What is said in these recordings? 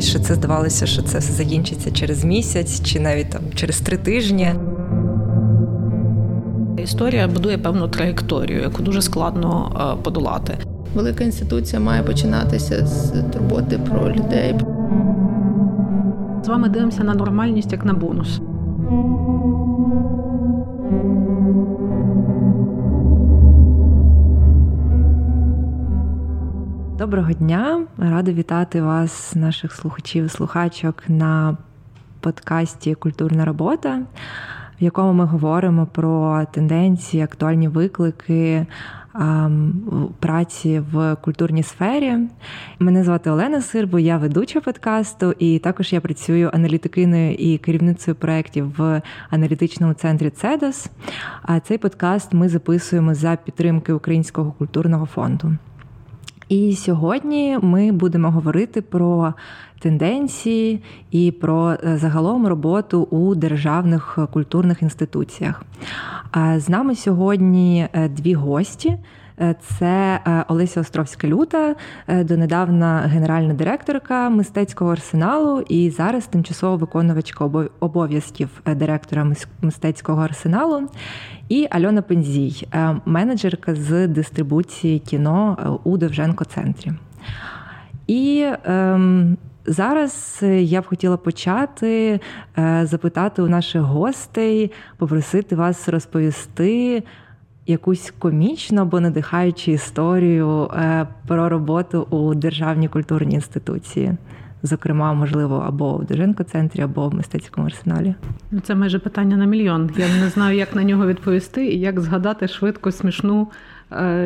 і ще це здавалося, що це все закінчиться через місяць чи навіть там через 3 тижні. Історія будує певну траєкторію, яку дуже складно подолати. Велика інституція має починатися з турботи про людей. З вами дивимося на нормальність як на бонус. Доброго дня! Рада вітати вас, наших слухачів і слухачок, на подкасті «Культурна робота», в якому ми говоримо про тенденції, актуальні виклики праці в культурній сфері. Мене звати Олена Сирбу, я ведуча подкасту, і також я працюю аналітикиною і керівницею проєктів в аналітичному центрі Cedos. А цей подкаст ми записуємо за підтримки Українського культурного фонду. І сьогодні ми будемо говорити про тенденції і про загалом роботу у державних культурних інституціях. З нами сьогодні 2 гості. Це Олеся Островська-Люта, донедавна генеральна директорка «Мистецького арсеналу» і зараз тимчасова виконувачка обов'язків директора «Мистецького арсеналу», і Альона Пензій, менеджерка з дистрибуції кіно у Довженко-центрі. І зараз я б хотіла почати, запитати у наших гостей, попросити вас розповісти якусь комічну або надихаючу історію про роботу у державній культурній інституції. Зокрема, можливо, або в Довженко-центрі, або в «Мистецькому арсеналі». Це майже питання на мільйон. Я не знаю, як на нього відповісти і як згадати швидко смішну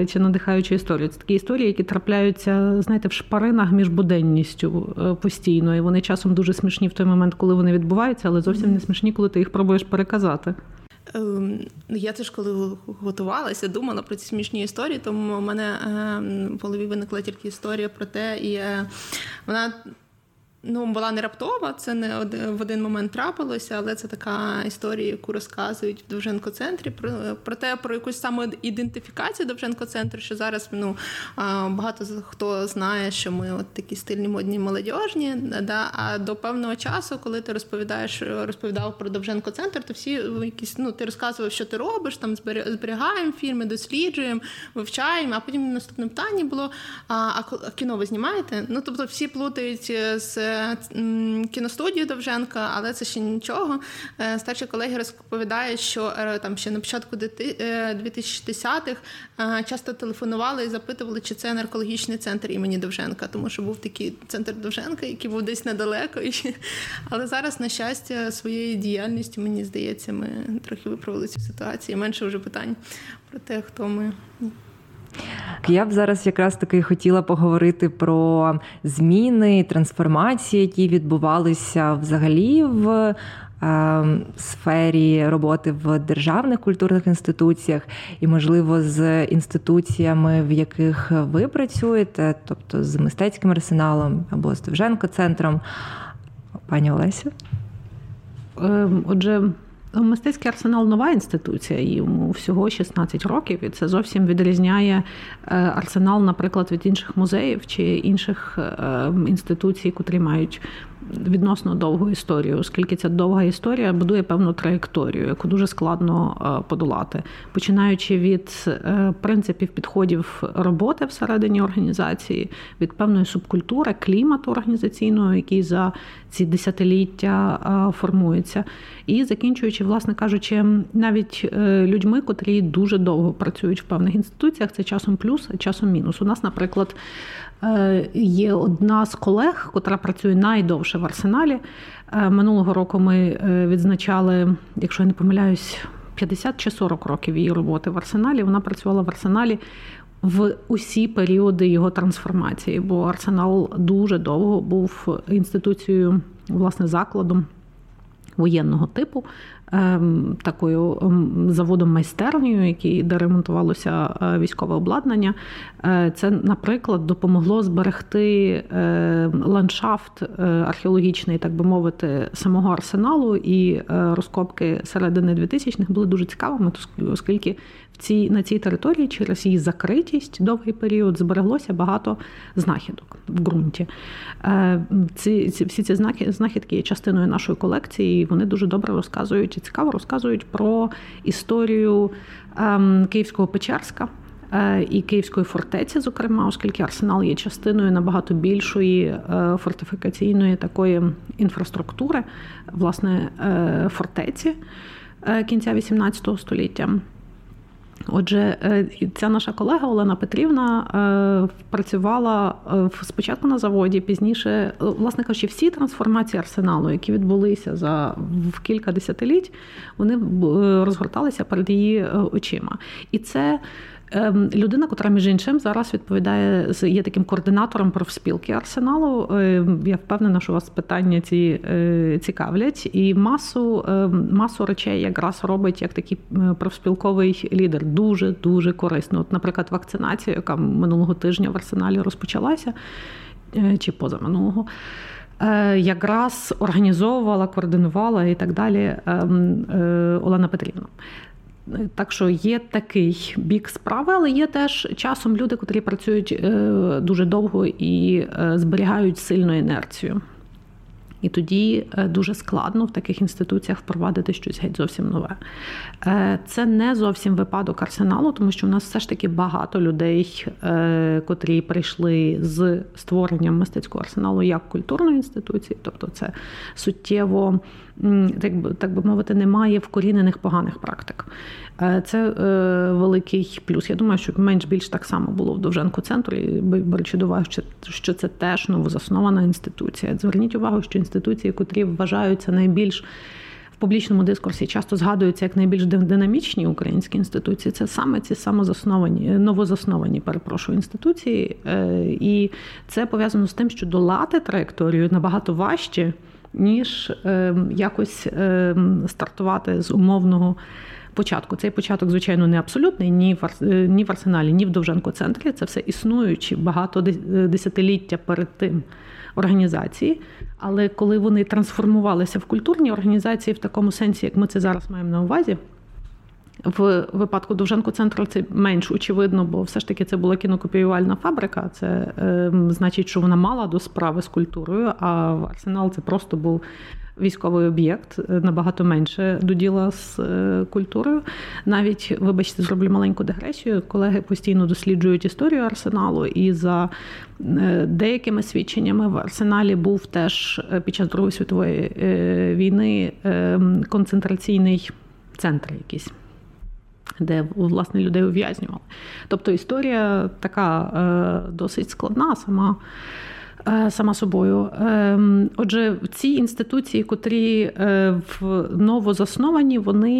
чи надихаючу історію. Це такі історії, які трапляються, знаєте, в шпаринах між буденністю постійно. І вони часом дуже смішні в той момент, коли вони відбуваються, але зовсім не смішні, коли ти їх пробуєш переказати. Я теж, коли готувалася, думала про ці смішні історії, тому в мене в голові виникла тільки історія про те, і вона була не раптова, це не в один момент трапилося, але це така історія, яку розказують в Довженко-центрі, про те, про якусь самоідентифікацію Довженко-центру, що зараз багато хто знає, що ми от такі стильні, модні, молодіжні, да? А до певного часу, коли ти розповідав про Довженко-центр, то всі якісь, ти розказував, що ти робиш, там зберігаємо фільми, досліджуємо, вивчаємо, а потім наступне питання було, а кіно ви знімаєте? Тобто всі плутають з кіностудію Довженка, але це ще нічого. Старші колеги розповідають, що там ще на початку 2010-х часто телефонували і запитували, чи це наркологічний центр імені Довженка, тому що був такий центр Довженка, який був десь недалеко. Але зараз, на щастя, своєю діяльністю, мені здається, ми трохи виправили цю ситуацію. Менше вже питань про те, хто ми. Я б зараз якраз таки хотіла поговорити про зміни, трансформації, які відбувалися взагалі в сфері роботи в державних культурних інституціях і, можливо, з інституціями, в яких ви працюєте, тобто з «Мистецьким арсеналом» або з Довженко-центром. Пані Олесю? Отже, «Мистецький арсенал» – нова інституція, йому всього 16 років, і це зовсім відрізняє арсенал, наприклад, від інших музеїв чи інших інституцій, котрі мають відносно довгу історію, оскільки ця довга історія будує певну траєкторію, яку дуже складно подолати. Починаючи від принципів підходів роботи всередині організації, від певної субкультури, клімату організаційного, який за ці десятиліття формується, і закінчуючи, власне кажучи, навіть людьми, котрі дуже довго працюють в певних інституціях, це часом плюс, а часом мінус. У нас, наприклад, є одна з колег, котра працює найдовше в арсеналі. Минулого року ми відзначали, якщо я не помиляюсь, 50 чи 40 років її роботи в арсеналі. Вона працювала в арсеналі в усі періоди його трансформації, бо арсенал дуже довго був інституцією, власне, закладом воєнного типу, такою заводом-майстернею, який, де ремонтувалося військове обладнання. Це, наприклад, допомогло зберегти ландшафт археологічний, так би мовити, самого арсеналу, і розкопки середини 2000-х були дуже цікавими, оскільки на цій території через її закритість довгий період збереглося багато знахідок в ґрунті. Всі ці знахідки є частиною нашої колекції, і вони дуже добре розказують і цікаво розказують про історію Київського Печерська і Київської фортеці, зокрема, оскільки арсенал є частиною набагато більшої фортифікаційної такої інфраструктури, власне, фортеці кінця XVIII століття. Отже, ця наша колега Олена Петрівна працювала спочатку на заводі, пізніше, власне кажучи, всі трансформації арсеналу, які відбулися в кілька десятиліть, вони розгорталися перед її очима. І це людина, котра, між іншим, зараз відповідає, є таким координатором профспілки арсеналу. Я впевнена, що вас питання ці цікавлять. І масу речей якраз робить як такий профспілковий лідер. Дуже-дуже корисно. От, наприклад, вакцинація, яка минулого тижня в арсеналі розпочалася, чи позаминулого, якраз організовувала, координувала і так далі Олена Петрівна. Так що є такий бік справи, але є теж часом люди, котрі працюють дуже довго і зберігають сильну інерцію. І тоді дуже складно в таких інституціях впровадити щось геть зовсім нове. Це не зовсім випадок арсеналу, тому що в нас все ж таки багато людей, котрі прийшли з створенням мистецького арсеналу як культурної інституції, тобто це суттєво, так би мовити, немає вкорінених поганих практик. Це великий плюс. Я думаю, що менш-більш так само було в Довженко-центрі, беручи до уваги, що це теж новозаснована інституція. Зверніть увагу, що інституції, котрі вважаються найбільш в публічному дискурсі, часто згадуються як найбільш динамічні українські інституції, це саме ці новозасновані інституції. І це пов'язано з тим, що долати траєкторію набагато важче, ніж якось стартувати з умовного початку. Цей початок, звичайно, не абсолютний ні в арсеналі, ні в Довженко-центрі. Це все існуючі багато десятиліття перед тим організації. Але коли вони трансформувалися в культурні організації в такому сенсі, як ми це зараз маємо на увазі, в випадку Довженко-центру це менш очевидно, бо все ж таки це була кінокопіювальна фабрика. Це значить, що вона мала до справи з культурою, а в арсенал це просто був військовий об'єкт, набагато менше до діла з культурою. Навіть, вибачте, зроблю маленьку дегресію, колеги постійно досліджують історію арсеналу, і за деякими свідченнями в арсеналі був теж під час Другої світової війни концентраційний центр якийсь, де, власне, людей ув'язнювали. Тобто історія така досить складна сама собою. Отже, ці інституції, котрі новозасновані, вони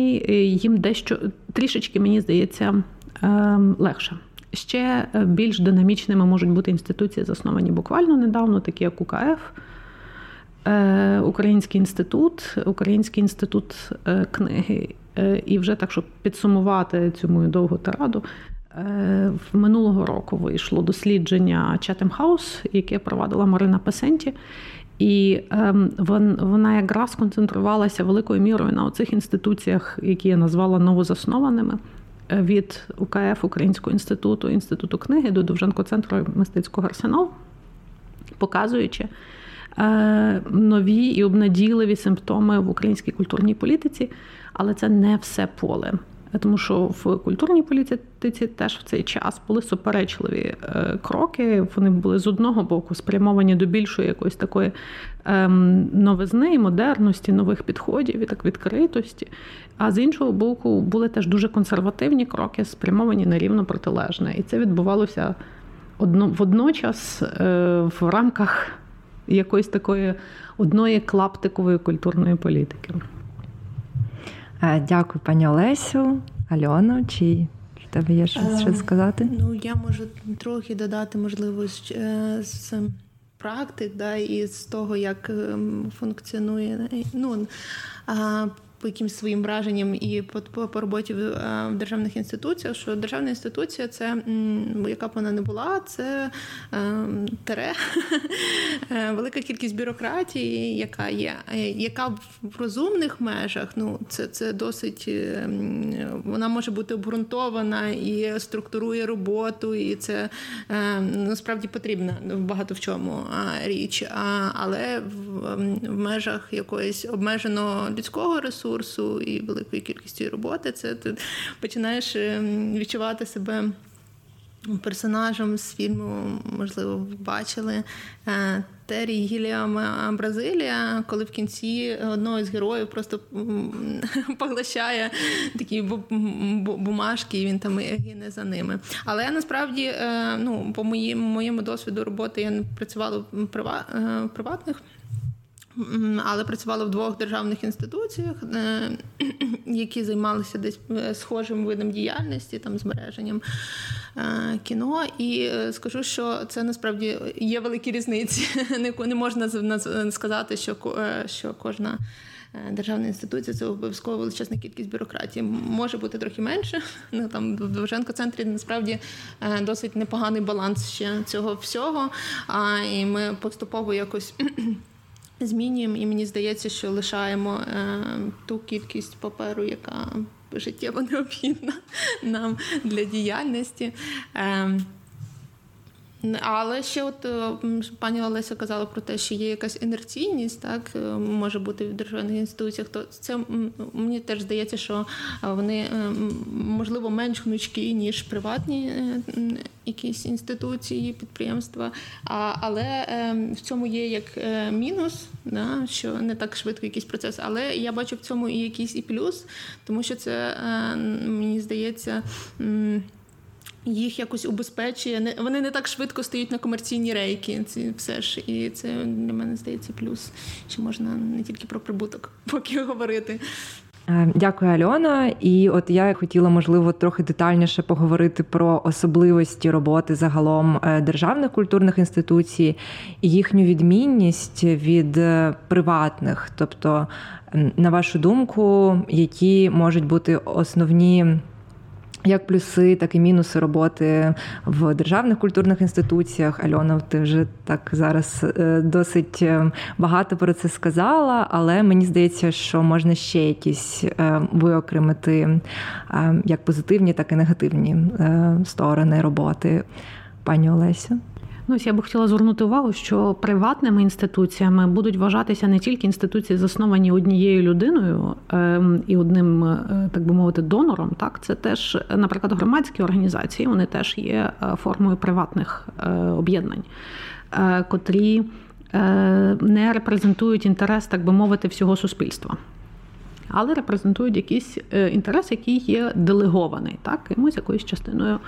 їм дещо, трішечки, мені здається, легше. Ще більш динамічними можуть бути інституції, засновані буквально недавно, такі як УКФ, Український інститут книги. І вже так, щоб підсумувати цю мою довгу тираду, в минулого року вийшло дослідження Четтем Хаус, яке провадила Марина Пасенті, і вона якраз концентрувалася великою мірою на оцих інституціях, які я назвала новозаснованими, від УКФ, Українського інституту книги до Довженко-центру мистецького арсеналу, показуючи нові і обнадійливі симптоми в українській культурній політиці, але це не все поле. Тому що в культурній політиці теж в цей час були суперечливі кроки. Вони були з одного боку спрямовані до більшої якоїсь такої новизни, модерності, нових підходів і так відкритості. А з іншого боку були теж дуже консервативні кроки, спрямовані на рівно протилежне. І це відбувалося водночас в рамках якоїсь такої одної клаптикової культурної політики. Дякую, пані Олесю. Альоно, чи в тебе є щось сказати? Я можу трохи додати, можливо, з практик, і з того, як функціонує по якимсь своїм враженням і по роботі в державних інституціях, що державна інституція, це, яка б вона не була, це велика кількість бюрократії, яка є, яка в розумних межах, ну, це досить, вона може бути обґрунтована і структурує роботу, і це насправді потрібна багато в чому річ, але в межах якоїсь обмеженого людського ресурсу і великої кількості роботи, це ти починаєш відчувати себе персонажем з фільму, можливо, бачили, Террі Гіллієм «Бразилія», коли в кінці одного із героїв просто поглощає такі бумажки, і він там гине за ними. Але насправді, ну, по моєму досвіду роботи, я не працювала в приватних, але працювала в двох державних інституціях, які займалися десь схожим видом діяльності, там, збереженням кіно. І скажу, що це насправді є великі різниці. Не можна сказати, що кожна державна інституція – це обов'язково величезна кількість бюрократії. Може бути трохи менше. Ну, там, в Довженко-центрі насправді досить непоганий баланс ще цього всього. І ми поступово якось змінюємо, і мені здається, що лишаємо ту кількість паперу, яка життєво необхідна нам для діяльності. Але ще от пані Олеся казала про те, що є якась інерційність, так, може бути в державних інституціях, то це, мені теж здається, що вони, можливо, менш гнучкі, ніж приватні якісь інституції, підприємства, але в цьому є як мінус, да, що не так швидко якийсь процес, але я бачу в цьому і якийсь і плюс, тому що це, мені здається, їх якось убезпечує. Вони не так швидко стають на комерційні рейки. Це все ж. І це, для мене, здається, плюс. Що можна не тільки про прибуток поки говорити. Дякую, Альона. І от я хотіла, можливо, трохи детальніше поговорити про особливості роботи загалом державних культурних інституцій і їхню відмінність від приватних. Тобто, на вашу думку, які можуть бути основні як плюси, так і мінуси роботи в державних культурних інституціях. Альона, ти вже так зараз досить багато про це сказала, але мені здається, що можна ще якісь виокремити як позитивні, так і негативні сторони роботи. Пані Олеся. Ну, я би хотіла звернути увагу, що приватними інституціями будуть вважатися не тільки інституції, засновані однією людиною і одним, так би мовити, донором. Так, це теж, наприклад, громадські організації, вони теж є формою приватних об'єднань, котрі не репрезентують інтерес, так би мовити, всього суспільства. Але репрезентують якийсь інтерес, який є делегований, так, кимось, якоюсь частиною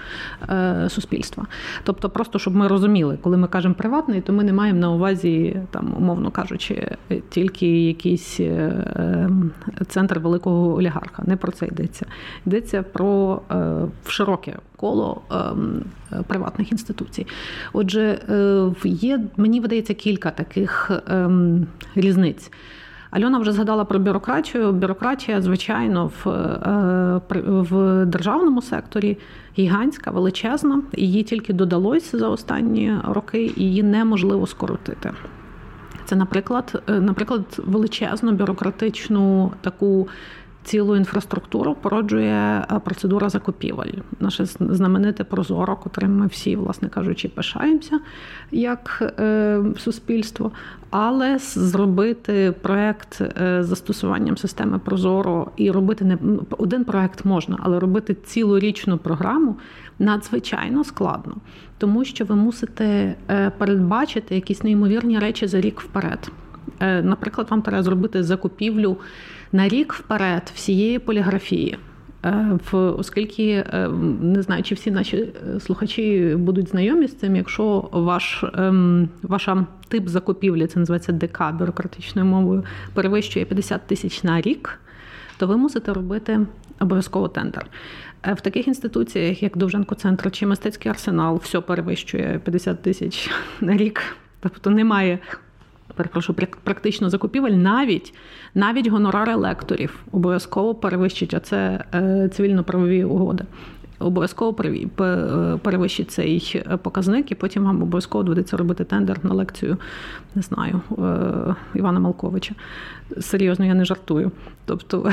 суспільства. Тобто, просто, щоб ми розуміли, коли ми кажемо приватний, то ми не маємо на увазі, там, умовно кажучи, тільки якийсь центр великого олігарха. Не про це йдеться. Йдеться про широке коло приватних інституцій. Отже, є, мені видається, кілька таких різниць. Альона вже згадала про бюрократію. Бюрократія, звичайно, в державному секторі гігантська, величезна. Її тільки додалось за останні роки, і її неможливо скоротити. Це, наприклад, величезну бюрократичну таку цілу інфраструктуру породжує процедура закупівель. Наше знамените «Прозоро», котрим ми всі, власне кажучи, пишаємося як суспільство. Але зробити проєкт застосуванням системи «Прозоро» і робити не один проєкт можна, але робити цілорічну програму надзвичайно складно. Тому що ви мусите передбачити якісь неймовірні речі за рік вперед. Наприклад, вам треба зробити закупівлю на рік вперед всієї поліграфії, оскільки, не знаю, чи всі наші слухачі будуть знайомі з цим, якщо ваша тип закупівлі, це називається ДК бюрократичною мовою, перевищує 50 тисяч на рік, то ви мусите робити обов'язково тендер. В таких інституціях, як Довженко-центр чи Мистецький арсенал, все перевищує 50 тисяч на рік, тобто немає практично закупівель, навіть гонорари лекторів обов'язково перевищить, а це цивільно-правові угоди. Обов'язково перевищить цей показник, і потім вам обов'язково доведеться робити тендер на лекцію, не знаю, Івана Малковича. Серйозно, я не жартую. Тобто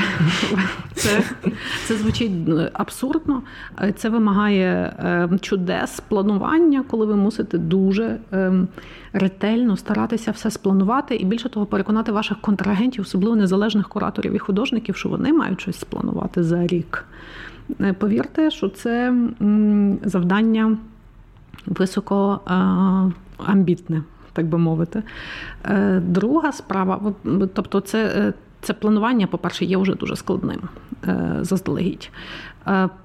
це звучить абсурдно. Це вимагає чудес планування, коли ви мусите дуже ретельно старатися все спланувати і, більше того, переконати ваших контрагентів, особливо незалежних кураторів і художників, що вони мають щось спланувати за рік. Повірте, що це завдання високо амбітне, так би мовити. Друга справа, тобто це планування, по-перше, є вже дуже складним заздалегідь.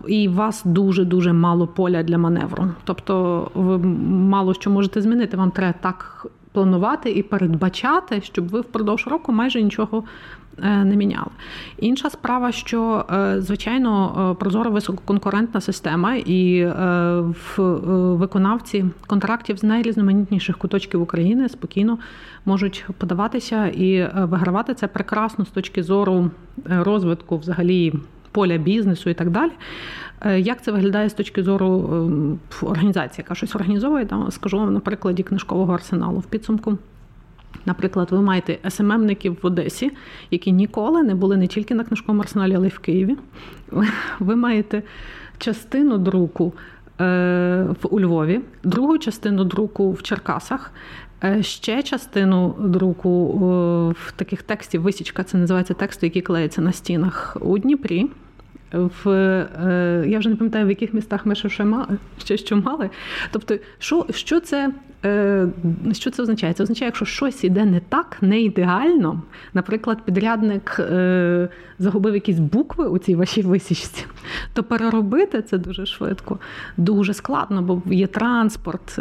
І у вас дуже-дуже мало поля для маневру. Тобто ви мало що можете змінити, вам треба так планувати і передбачати, щоб ви впродовж року майже нічого не міняли. Інша справа, що, звичайно, Прозоро висококонкурентна система, і виконавці контрактів з найрізноманітніших куточків України спокійно можуть подаватися і вигравати. Це прекрасно з точки зору розвитку взагалі поля бізнесу і так далі. Як це виглядає з точки зору організації, яка щось організовує? Скажу вам на прикладі книжкового арсеналу в підсумку. Наприклад, ви маєте СММ-ників в Одесі, які ніколи не були не тільки на книжковому арсеналі, але й в Києві. Ви маєте частину друку у Львові, другу частину друку в Черкасах, ще частину друку в таких текстів, висічка, це називається тексти, які клеяться на стінах у Дніпрі. Я вже не пам'ятаю, в яких містах ми ще що мали. Тобто, що це означає? Це означає, якщо щось іде не так, не ідеально, наприклад, підрядник загубив якісь букви у цій вашій висічці, то переробити це дуже швидко, дуже складно, бо є транспорт,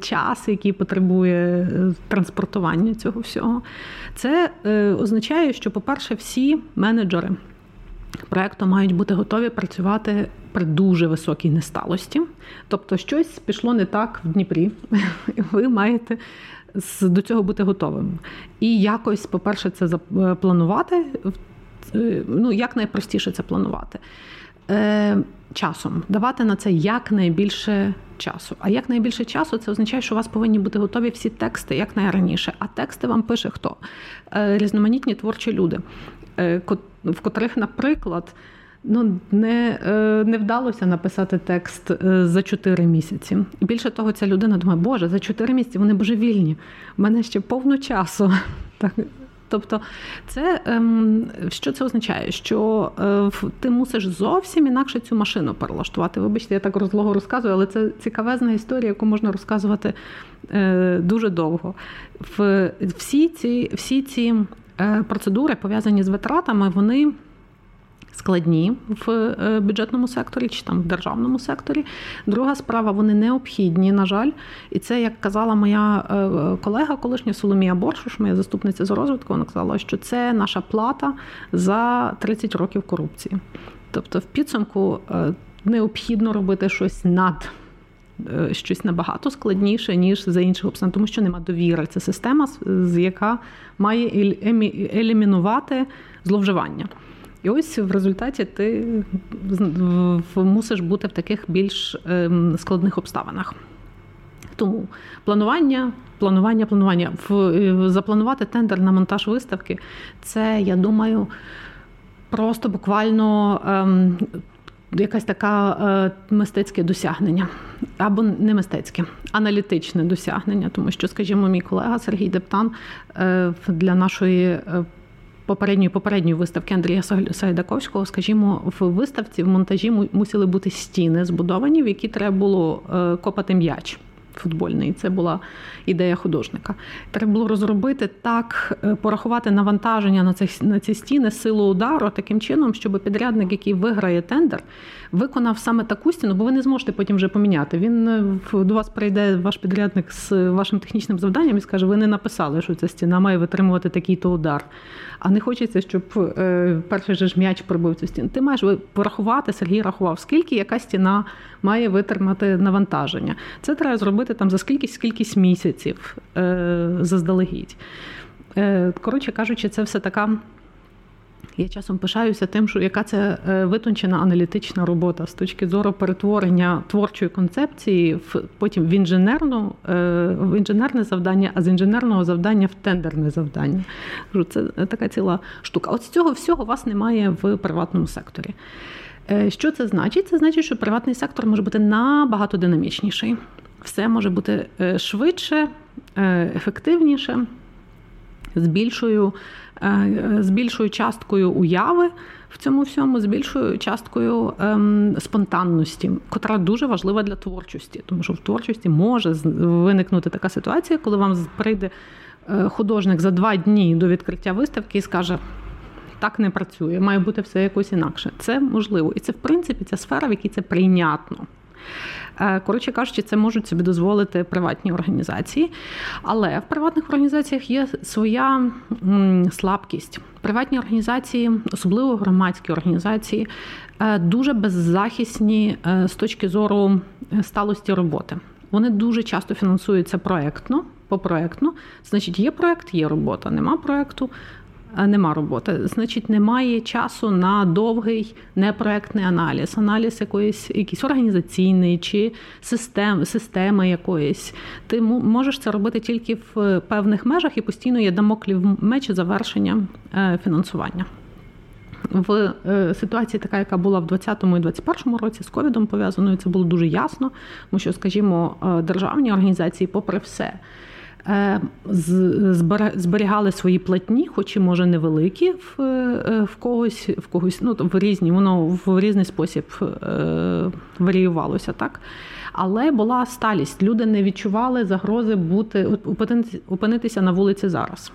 час, який потребує транспортування цього всього. Це означає, що, по-перше, всі менеджери проєкту мають бути готові працювати при дуже високій несталості. Тобто щось пішло не так в Дніпрі, ви маєте до цього бути готовим. І якось, по-перше, це планувати, як найпростіше це планувати. Часом. Давати на це якнайбільше часу. А якнайбільше часу – це означає, що у вас повинні бути готові всі тексти якнайраніше. А тексти вам пише хто? Різноманітні творчі люди, в котрих, наприклад, не вдалося написати текст за 4 місяці. І більше того, ця людина думає, боже, за 4 місяці вони божевільні, в мене ще повно часу. Так. Тобто, що це означає? Що ти мусиш зовсім інакше цю машину перелаштувати. Вибачте, я так розлого розказую, але це цікавезна історія, яку можна розказувати дуже довго. Всі ці процедури, пов'язані з витратами, вони складні в бюджетному секторі чи там в державному секторі. Друга справа, вони необхідні, на жаль. І це, як казала моя колега колишня Соломія Боршуш, моя заступниця з розвитку, вона казала, що це наша плата за 30 років корупції. Тобто в підсумку необхідно робити щось набагато складніше, ніж за інших обставин, тому що нема довіри. Це система, яка має елімінувати зловживання. І ось в результаті ти мусиш бути в таких більш складних обставинах. Тому планування. Запланувати тендер на монтаж виставки – це, я думаю, просто буквально якась така мистецьке досягнення. Або не мистецьке, аналітичне досягнення. Тому що, скажімо, мій колега Сергій Дептан для нашої попередньої виставки Андрія Сайдаковського, скажімо, в виставці, в монтажі мусили бути стіни збудовані, в які треба було копати м'яч футбольний. Це була ідея художника. Треба було розробити так, порахувати навантаження на ці стіни, силу удару, таким чином, щоб підрядник, який виграє тендер, виконав саме таку стіну, бо ви не зможете потім вже поміняти. Він до вас прийде, ваш підрядник, з вашим технічним завданням і скаже, ви не написали, що ця стіна має витримувати такий-то удар. А не хочеться, щоб перший же ж м'яч пробив цю стіну. Ти маєш порахувати, Сергій рахував, скільки яка стіна має витримати навантаження. Це треба зробити робити там за скількись місяців заздалегідь. Коротше кажучи, це все така... Я часом пишаюся тим, що яка це витончена аналітична робота з точки зору перетворення творчої концепції потім в інженерне завдання, а з інженерного завдання в тендерне завдання. Це така ціла штука. От з цього всього вас немає в приватному секторі. Що це значить? Це значить, що приватний сектор може бути набагато динамічніший. Все може бути швидше, ефективніше, з більшою часткою уяви в цьому всьому, з більшою часткою спонтанності, котра дуже важлива для творчості. Тому що в творчості може виникнути така ситуація, коли вам прийде художник за 2 дні до відкриття виставки і скаже: так не працює, має бути все якось інакше. Це можливо. І це, в принципі, ця сфера, в якій це прийнятно. Коротше кажучи, це можуть собі дозволити приватні організації. Але в приватних організаціях є своя слабкість. Приватні організації, особливо громадські організації, дуже беззахисні з точки зору сталості роботи. Вони дуже часто фінансуються проєктно, попроєктно. Значить, є проєкт, є робота, нема проєкту, нема роботи. Значить, немає часу на довгий непроектний аналіз. Аналіз якийсь організаційний чи системи якоїсь. Ти можеш це робити тільки в певних межах і постійно є дамоклів меч завершення фінансування. В ситуації така, яка була в 20-му і 21-му році, з ковідом пов'язаною, це було дуже ясно, тому що, скажімо, державні організації, попри все, зберігали свої платні, хоч і, може, невеликі в когось, ну, в різний спосіб варіювалося, так? Але була сталість. Люди не відчували загрози опинитися на вулиці зараз.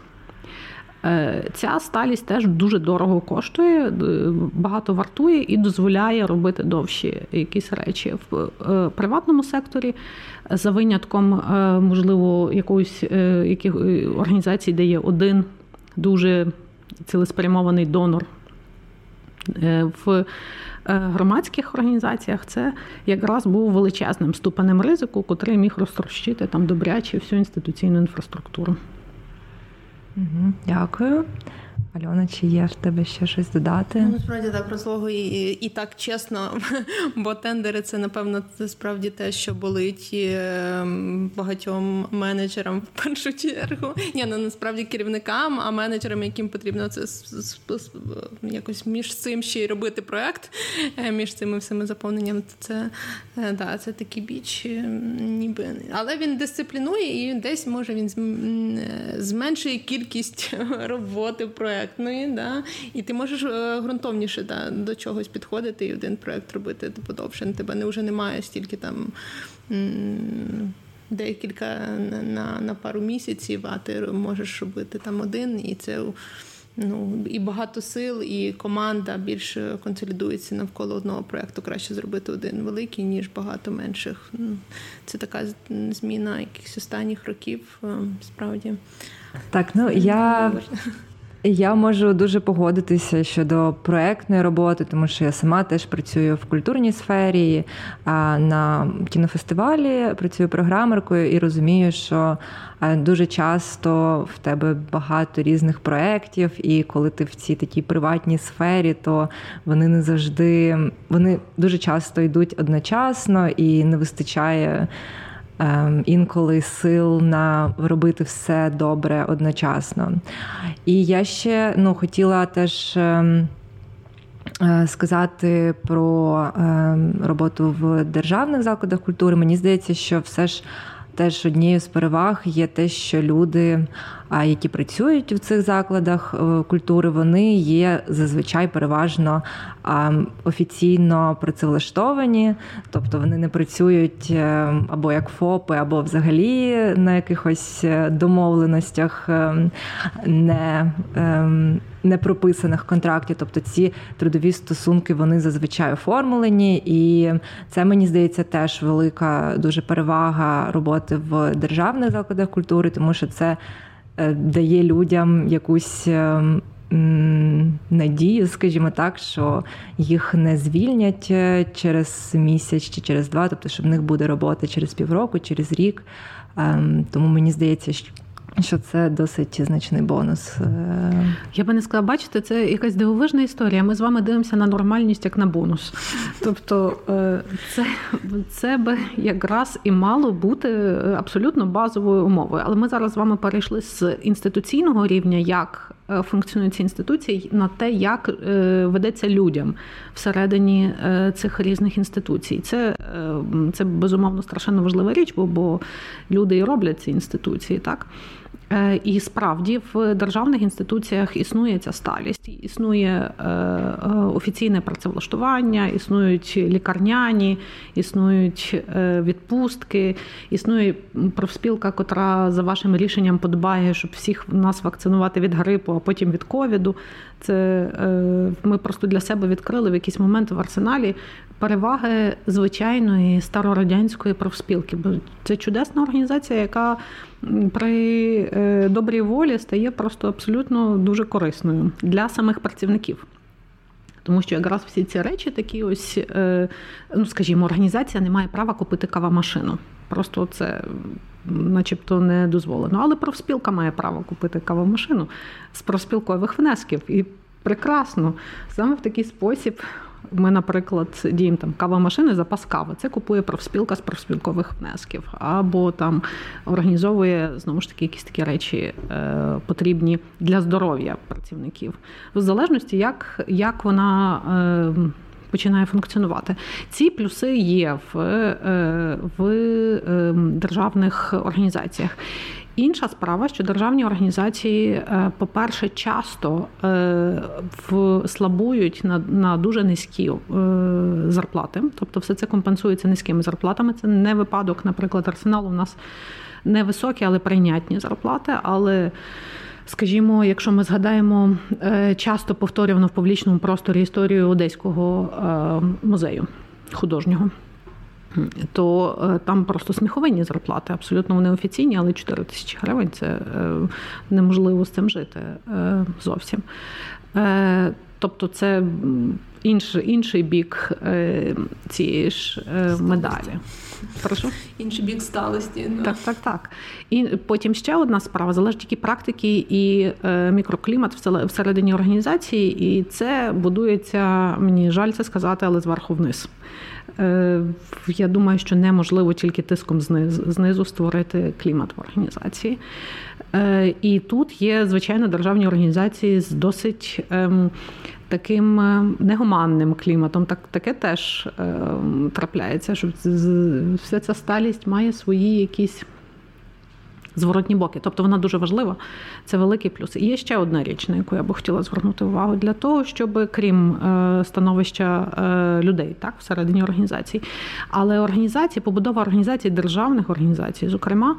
Ця сталість теж дуже дорого коштує, багато вартує і дозволяє робити довші якісь речі. В приватному секторі, за винятком, можливо, яких організацій, де є один дуже цілеспрямований донор, в громадських організаціях це якраз був величезним ступенем ризику, котрий міг розтрощити там добряче всю інституційну інфраструктуру. Дякую. Альона, чи є в тебе ще щось додати? Насправді, так, про слово і так чесно, бо тендери – це, напевно, справді те, що болить багатьом менеджерам в першу чергу. Насправді керівникам, а менеджерам, яким потрібно це якось між цим ще й робити проєкт, між цими всіми заповненнями. Це такий біч, ніби. Але він дисциплінує і десь, може, він зменшує кількість роботи в проєктної, да? І ти можеш ґрунтовніше до чогось підходити і один проєкт робити подовше. Тебе вже немає стільки там декілька на пару місяців, а ти можеш робити там один, і це і багато сил, і команда більше консолідується навколо одного проєкту. Краще зробити один великий, ніж багато менших. Це така зміна якихось останніх років, справді. Так, Я можу дуже погодитися щодо проєктної роботи, тому що я сама теж працюю в культурній сфері, на кінофестивалі, працюю програмеркою і розумію, що дуже часто в тебе багато різних проєктів, і коли ти в цій такій приватній сфері, то вони дуже часто йдуть одночасно і не вистачає інколи сил на робити все добре одночасно. І я ще хотіла теж сказати про роботу в державних закладах культури. Мені здається, що все ж теж однією з переваг є те, що люди, які працюють в цих закладах культури, вони є зазвичай переважно офіційно працевлаштовані, тобто вони не працюють або як ФОПи, або взагалі на якихось домовленостях не прописаних контрактів. Тобто ці трудові стосунки, вони зазвичай оформлені, і це, мені здається, теж велика дуже перевага роботи в державних закладах культури, тому що це дає людям якусь надії, скажімо так, що їх не звільнять через місяць чи через два, тобто, що в них буде робота через півроку, через рік. Тому мені здається, що це досить значний бонус. Я би не сказала, бачите, це якась дивовижна історія. Ми з вами дивимося на нормальність, як на бонус. Тобто це би якраз і мало бути абсолютно базовою умовою. Але ми зараз з вами перейшли з інституційного рівня, як функціонують ці інституції, на те, як ведеться людям всередині цих різних інституцій. Це безумовно, страшенно важлива річ, бо люди і роблять ці інституції, так? І справді в державних інституціях існує ця сталість, існує офіційне працевлаштування, існують лікарняні, існують відпустки, існує профспілка, котра за вашим рішенням подбає, щоб всіх нас вакцинувати від грипу, а потім від ковіду. Це ми просто для себе відкрили в якийсь момент в арсеналі переваги звичайної старорадянської профспілки. Це чудесна організація, яка при добрій волі стає просто абсолютно дуже корисною для самих працівників. Тому що якраз всі ці речі такі ось, скажімо, організація не має права купити кавомашину. Просто це начебто не дозволено. Але профспілка має право купити кавомашину з профспілкових внесків. І прекрасно. Саме в такий спосіб ми, наприклад, діємо там кавомашини, запас кави. Це купує профспілка з профспілкових внесків. Або там організовує, знову ж таки, якісь такі речі потрібні для здоров'я працівників. В залежності, як вона починає функціонувати. Ці плюси є в державних організаціях. Інша справа, що державні організації, по-перше, часто слабують на дуже низькі зарплати. Тобто все це компенсується низькими зарплатами. Це не випадок, наприклад, Арсеналу. У нас невисокі, але прийнятні зарплати. Але, скажімо, якщо ми згадаємо часто повторювано в публічному просторі історію Одеського музею художнього, то там просто сміховинні зарплати, абсолютно вони офіційні, але 4 000 гривень – це неможливо з цим жити зовсім. Тобто це інший бік цієї ж медалі. Прошу? Інший бік сталості. Ну. Так. І потім ще одна справа, залежить які практики і мікроклімат всередині організації, і це будується, мені жаль це сказати, але зверху вниз. Я думаю, що неможливо тільки тиском знизу створити клімат в організації. І тут є, звичайно, державні організації з досить таким негуманним кліматом. Таке теж трапляється, що вся ця сталість має свої якісь зворотні боки. Тобто вона дуже важлива, це великий плюс. І є ще одна річ, на яку я би хотіла звернути увагу, для того, щоб, крім становища людей, так, всередині організацій, але організації, побудова організацій, державних організацій, зокрема,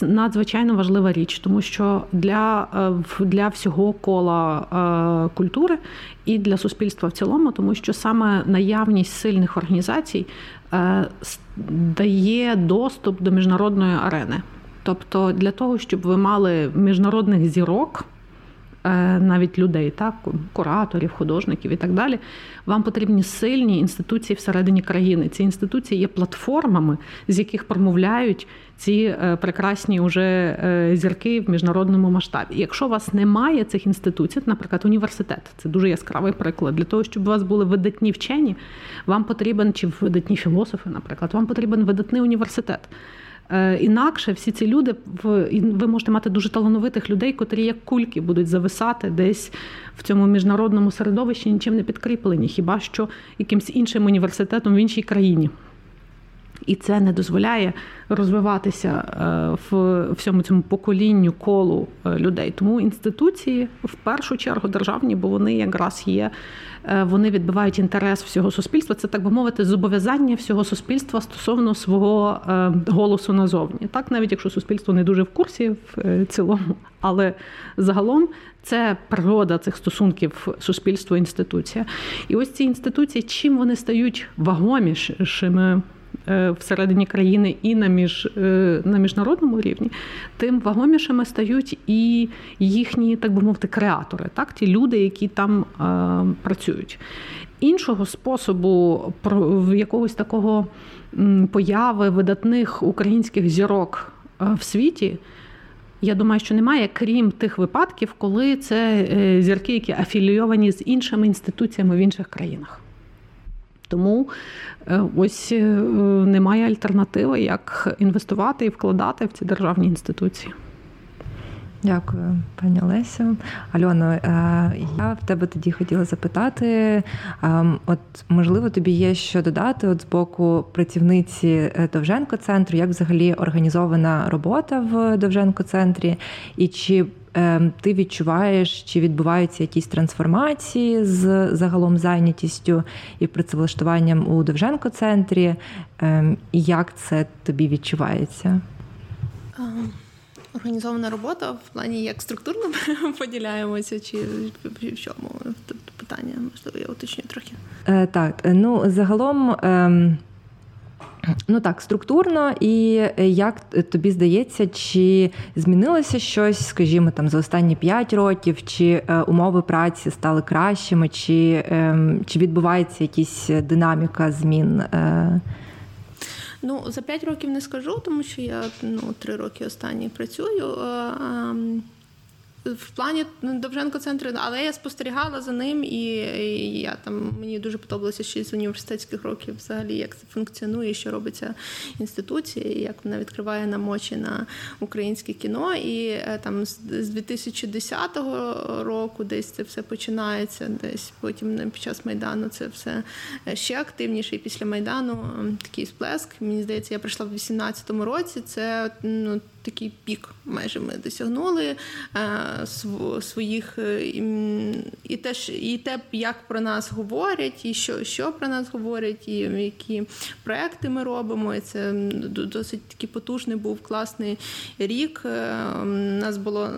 надзвичайно важлива річ, тому що для всього кола культури і для суспільства в цілому, тому що саме наявність сильних організацій дає доступ до міжнародної арени. Тобто для того, щоб ви мали міжнародних зірок, навіть людей, так, кураторів, художників і так далі, вам потрібні сильні інституції всередині країни. Ці інституції є платформами, з яких промовляють ці прекрасні уже зірки в міжнародному масштабі. І якщо у вас немає цих інституцій, наприклад, університет, це дуже яскравий приклад, для того, щоб у вас були видатні вчені, вам потрібен, чи видатні філософи, наприклад, вам потрібен видатний університет. Інакше всі ці люди, ви можете мати дуже талановитих людей, котрі як кульки будуть зависати десь в цьому міжнародному середовищі, нічим не підкріплені, хіба що якимсь іншим університетом в іншій країні. І це не дозволяє розвиватися в всьому цьому поколінню, колу людей. Тому інституції, в першу чергу, державні, бо вони якраз є, вони відбивають інтерес всього суспільства. Це, так би мовити, зобов'язання всього суспільства стосовно свого голосу назовні. Так, навіть якщо суспільство не дуже в курсі в цілому, але загалом це природа цих стосунків суспільство-інституція. І ось ці інституції, чим вони стають вагомішими всередині країни і на міжнародному рівні, тим вагомішими стають і їхні, так би мовити, креатори, так? Ті люди, які там працюють. Іншого способу якогось такого появи видатних українських зірок в світі, я думаю, що немає, крім тих випадків, коли це зірки, які афілійовані з іншими інституціями в інших країнах. Тому ось немає альтернативи, як інвестувати і вкладати в ці державні інституції. Дякую, пані Олесю. Альоно, я в тебе тоді хотіла запитати, от можливо тобі є що додати от з боку працівниці Довженко-центру, як взагалі організована робота в Довженко-центрі, і чи ти відчуваєш, чи відбуваються якісь трансформації з загалом зайнятістю і працевлаштуванням у Довженко-центрі, і як це тобі відчувається? Організована робота в плані, як структурно поділяємося, чи в чому? Тут питання, можливо, я уточню трохи. Так, ну, загалом, ну так, структурно, і як тобі здається, чи змінилося щось, скажімо, там, за останні 5 років, чи умови праці стали кращими, чи відбувається якась динаміка змін? Ну, за 5 років не скажу, тому що я 3 роки останні працюю в плані Довженко-центру, але я спостерігала за ним, і я там, мені дуже подобалося ще з університетських років взагалі, як це функціонує, що робиться інституція, як вона відкриває нам очі на українське кіно. І там з 2010 року десь це все починається, десь потім під час Майдану це все ще активніше, і після Майдану такий сплеск. Мені здається, я прийшла в 2018 році, це такий пік майже ми досягнули своїх, і теж і те, як про нас говорять, і що про нас говорять, і які проекти ми робимо. І це досить такий потужний був класний рік. У нас було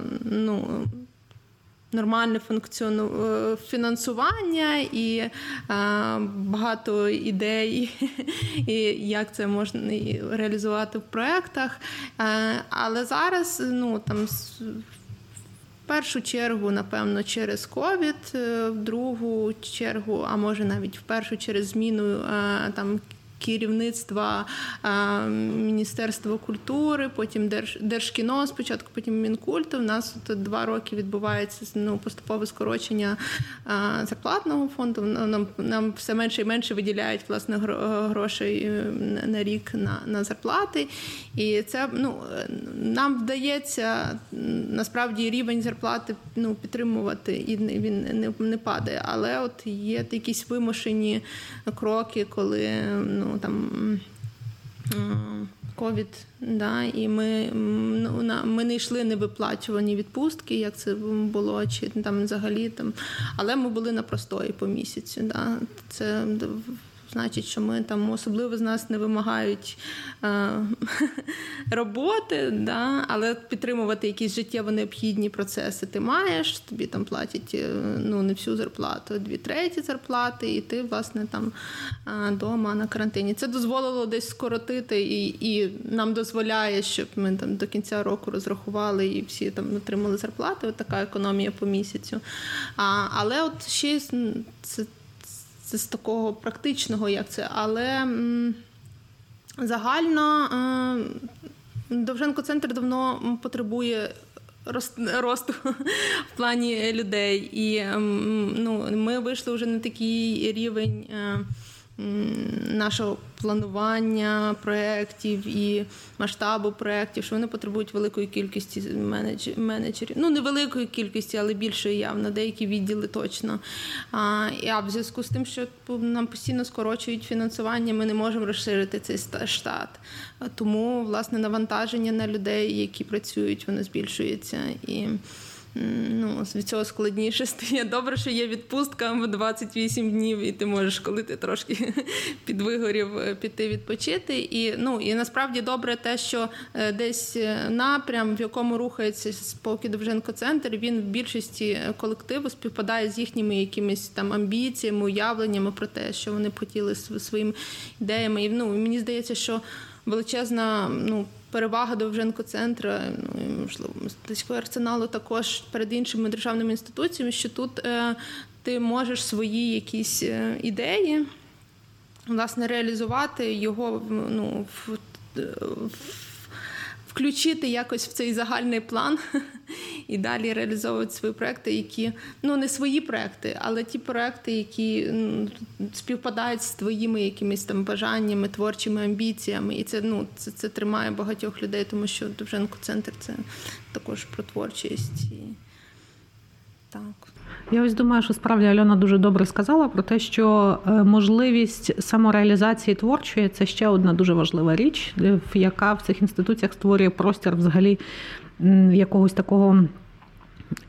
нормальне фінансування і багато ідей, і як це можна реалізувати в проєктах. Але зараз, в першу чергу, напевно, через ковід, в другу чергу, а може навіть в першу через зміну керівництва Міністерства культури, потім Держкіно спочатку, потім Мінкульту. У нас 2 роки відбувається поступове скорочення зарплатного фонду. Нам все менше і менше виділяють, власне, грошей на рік на зарплати. І це, нам вдається, насправді, рівень зарплати підтримувати, і він не падає. Але от є якісь вимушені кроки, коли ковід, да, і ми не йшли невиплачувані відпустки, як це було, чи там взагалі там, але ми були на простої по місяцю, да. Це значить, що ми там особливо з нас не вимагають роботи, да, але підтримувати якісь життєво необхідні процеси ти маєш, тобі там платять не всю зарплату, а 2/3 зарплати, і ти, власне, там вдома на карантині. Це дозволило десь скоротити, і нам дозволяє, щоб ми там до кінця року розрахували і всі там отримали зарплати. От така економія по місяцю. Але от ще це з такого практичного, як це. Але загально Довженко-центр давно потребує росту в плані людей. І ми вийшли вже на такий рівень нашого планування проєктів і масштабу проєктів, що вони потребують великої кількості менеджерів. Не великої кількості, але більшої явно, деякі відділи точно. А в зв'язку з тим, що нам постійно скорочують фінансування, ми не можемо розширити цей штат. Тому, власне, навантаження на людей, які працюють, воно збільшується. І ну, від цього складніше стає. Добре, що є відпустка в 28 днів, і ти можеш, коли ти трошки підвигорів, піти відпочити. І, ну, і насправді добре те, що десь напрям, в якому рухається спілки Довженко-центр, він в більшості колективу співпадає з їхніми якимись там амбіціями, уявленнями про те, що вони хотіли своїми ідеями. І, ну, мені здається, що величезна, ну, перевага Довженко-центру, ну, і, можливо, «Мистецького арсеналу» також перед іншими державними інституціями, що тут ти можеш свої якісь ідеї, власне, реалізувати, його, ну, включити якось в цей загальний план і далі реалізовувати свої проекти, які, ну, не свої проекти, але ті проекти, які, ну, співпадають з твоїми якимись там бажаннями, творчими амбіціями. І це, ну, це тримає багатьох людей, тому що Довженко-центр – це також про творчість. І... так. Я ось думаю, що справді Альона дуже добре сказала про те, що можливість самореалізації творчої – це ще одна дуже важлива річ, яка в цих інституціях створює простір взагалі якогось такого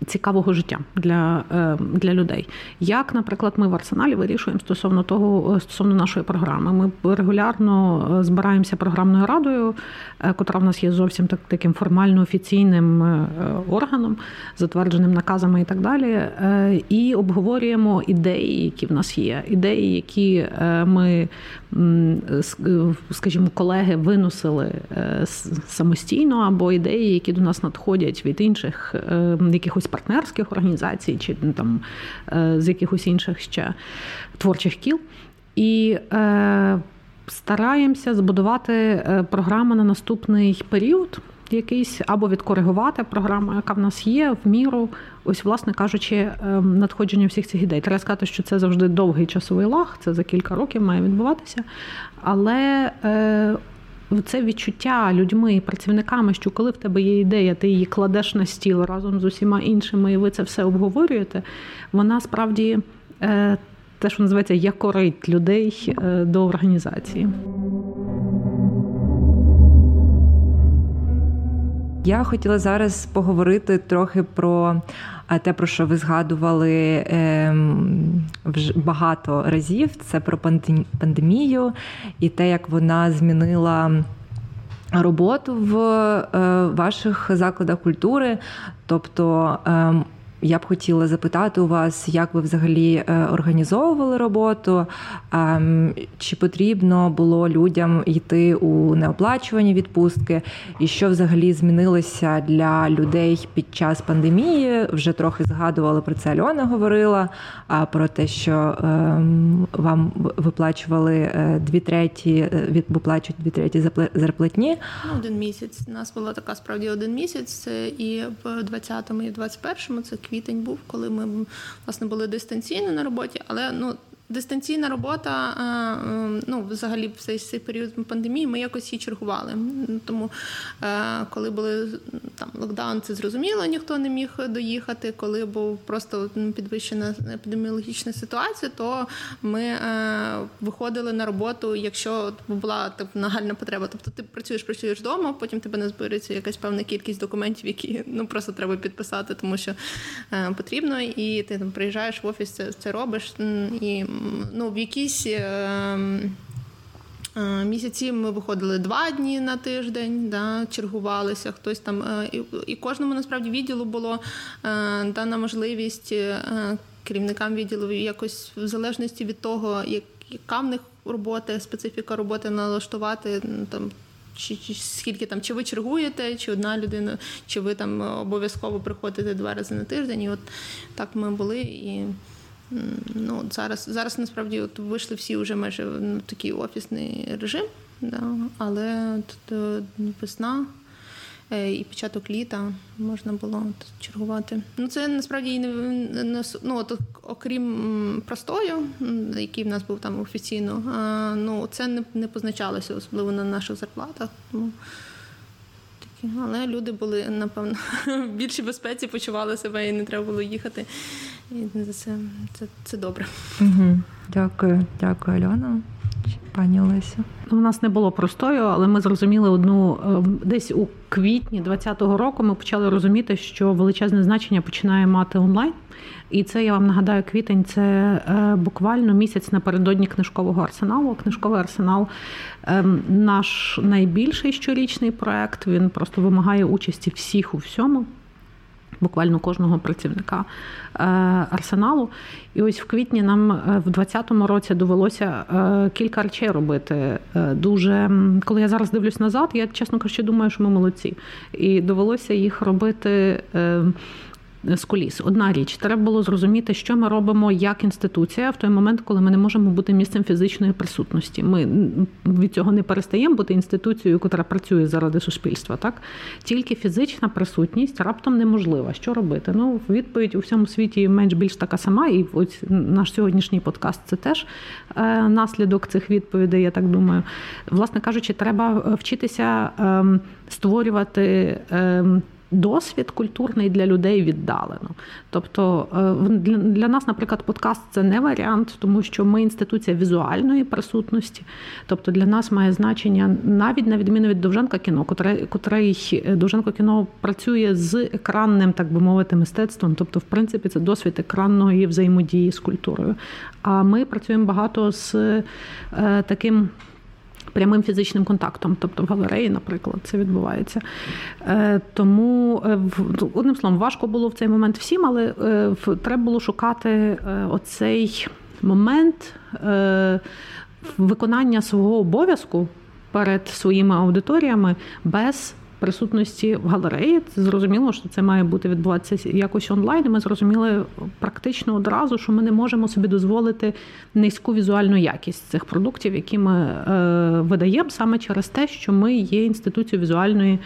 цікавого життя для людей. Як, наприклад, ми в «Арсеналі» вирішуємо стосовно нашої програми. Ми регулярно збираємося програмною радою, котра в нас є зовсім таким формально-офіційним органом, затвердженим наказами і так далі, і обговорюємо ідеї, які в нас є, ідеї, які ми, скажімо, колеги виносили самостійно, або ідеї, які до нас надходять від інших якихось партнерських організацій чи там з якихось інших ще творчих кіл. І стараємося збудувати програму на наступний період якийсь, або відкоригувати програму, яка в нас є, в міру, ось, власне кажучи, надходження всіх цих ідей. Треба сказати, що це завжди довгий часовий лаг, це за кілька років має відбуватися, але це відчуття людьми, працівниками, що коли в тебе є ідея, ти її кладеш на стіл разом з усіма іншими, і ви це все обговорюєте, вона справді те, що називається, якорить людей до організації. Я хотіла зараз поговорити трохи про те, про що ви згадували багато разів, це про пандемію і те, як вона змінила роботу в ваших закладах культури. Тобто я б хотіла запитати у вас, як ви взагалі організовували роботу, чи потрібно було людям йти у неоплачувані відпустки, і що взагалі змінилося для людей під час пандемії? Вже трохи згадували про це, Альона говорила, про те, що вам виплачували 2/3, виплачують 2/3 зарплатні. Один місяць. У нас була така, справді, один місяць, і в 20-му, і в 21-му, це квітень був, коли ми, власне, були дистанційно на роботі, але, ну, дистанційна робота, ну, взагалі, в цей період пандемії ми якось її чергували. Тому, коли були там локдаун, це зрозуміло, ніхто не міг доїхати. Коли був просто підвищена епідеміологічна ситуація, то ми виходили на роботу, якщо була так нагальна потреба. Тобто ти працюєш вдома, потім тебе не збирається якась певна кількість документів, які, ну, просто треба підписати, тому що потрібно, і ти там приїжджаєш в офіс, це робиш. І, ну, в якісь місяці ми виходили 2 дні на тиждень, да, чергувалися, хтось там, і кожному, насправді, відділу було дана можливість керівникам відділу якось, в залежності від того, яка в них робота, специфіка роботи, налаштувати там. Чи скільки там, чи ви чергуєте, чи одна людина, чи ви там обов'язково приходите 2 рази на тиждень. І от так ми були. І, ну, зараз насправді от вийшли всі вже майже в, ну, такий офісний режим, да, але тут весна і початок літа можна було чергувати. Ну, це насправді і не, ну, от, окрім простою, який в нас був там офіційно, ну, це не позначалося, особливо на наших зарплатах. Тому такі, але люди були, напевно, в більшій безпеці, почували себе і не треба було їхати. І це добре. Угу. Дякую, Альона. пані Олеся? У нас не було простою, але ми зрозуміли одну, десь у квітні 2020 року ми почали розуміти, що величезне значення починає мати онлайн. І це, я вам нагадаю, квітень – це буквально місяць напередодні книжкового арсеналу. Книжковий арсенал – наш найбільший щорічний проєкт, він просто вимагає участі всіх у всьому. Буквально кожного працівника арсеналу. І ось в квітні нам в 2020 році довелося кілька речей робити. Дуже, коли я зараз дивлюсь назад, я, чесно кажучи, думаю, що ми молодці. І довелося їх робити з куліс. Одна річ, треба було зрозуміти, що ми робимо як інституція в той момент, коли ми не можемо бути місцем фізичної присутності. Ми від цього не перестаємо бути інституцією, яка працює заради суспільства. Так? Тільки фізична присутність раптом неможлива. Що робити? Ну, відповідь у всьому світі менш-більш така сама, і ось наш сьогоднішній подкаст – це теж наслідок цих відповідей, я так думаю. Власне кажучи, треба вчитися створювати досвід культурний для людей віддалено. Тобто для нас, наприклад, подкаст – це не варіант, тому що ми інституція візуальної присутності. Тобто для нас має значення, навіть на відміну від Довженка-кіно, котрий Довженко-кіно працює з екранним, так би мовити, мистецтвом. Тобто, в принципі, це досвід екранної взаємодії з культурою. А ми працюємо багато з таким прямим фізичним контактом, тобто в галереї, наприклад, це відбувається. Тому, одним словом, важко було в цей момент всім, але треба було шукати оцей момент виконання свого обов'язку перед своїми аудиторіями без присутності в галереї. Зрозуміло, що це має бути відбуватися якось онлайн. І ми зрозуміли практично одразу, що ми не можемо собі дозволити низьку візуальну якість цих продуктів, які ми видаємо саме через те, що ми є інституцією візуальної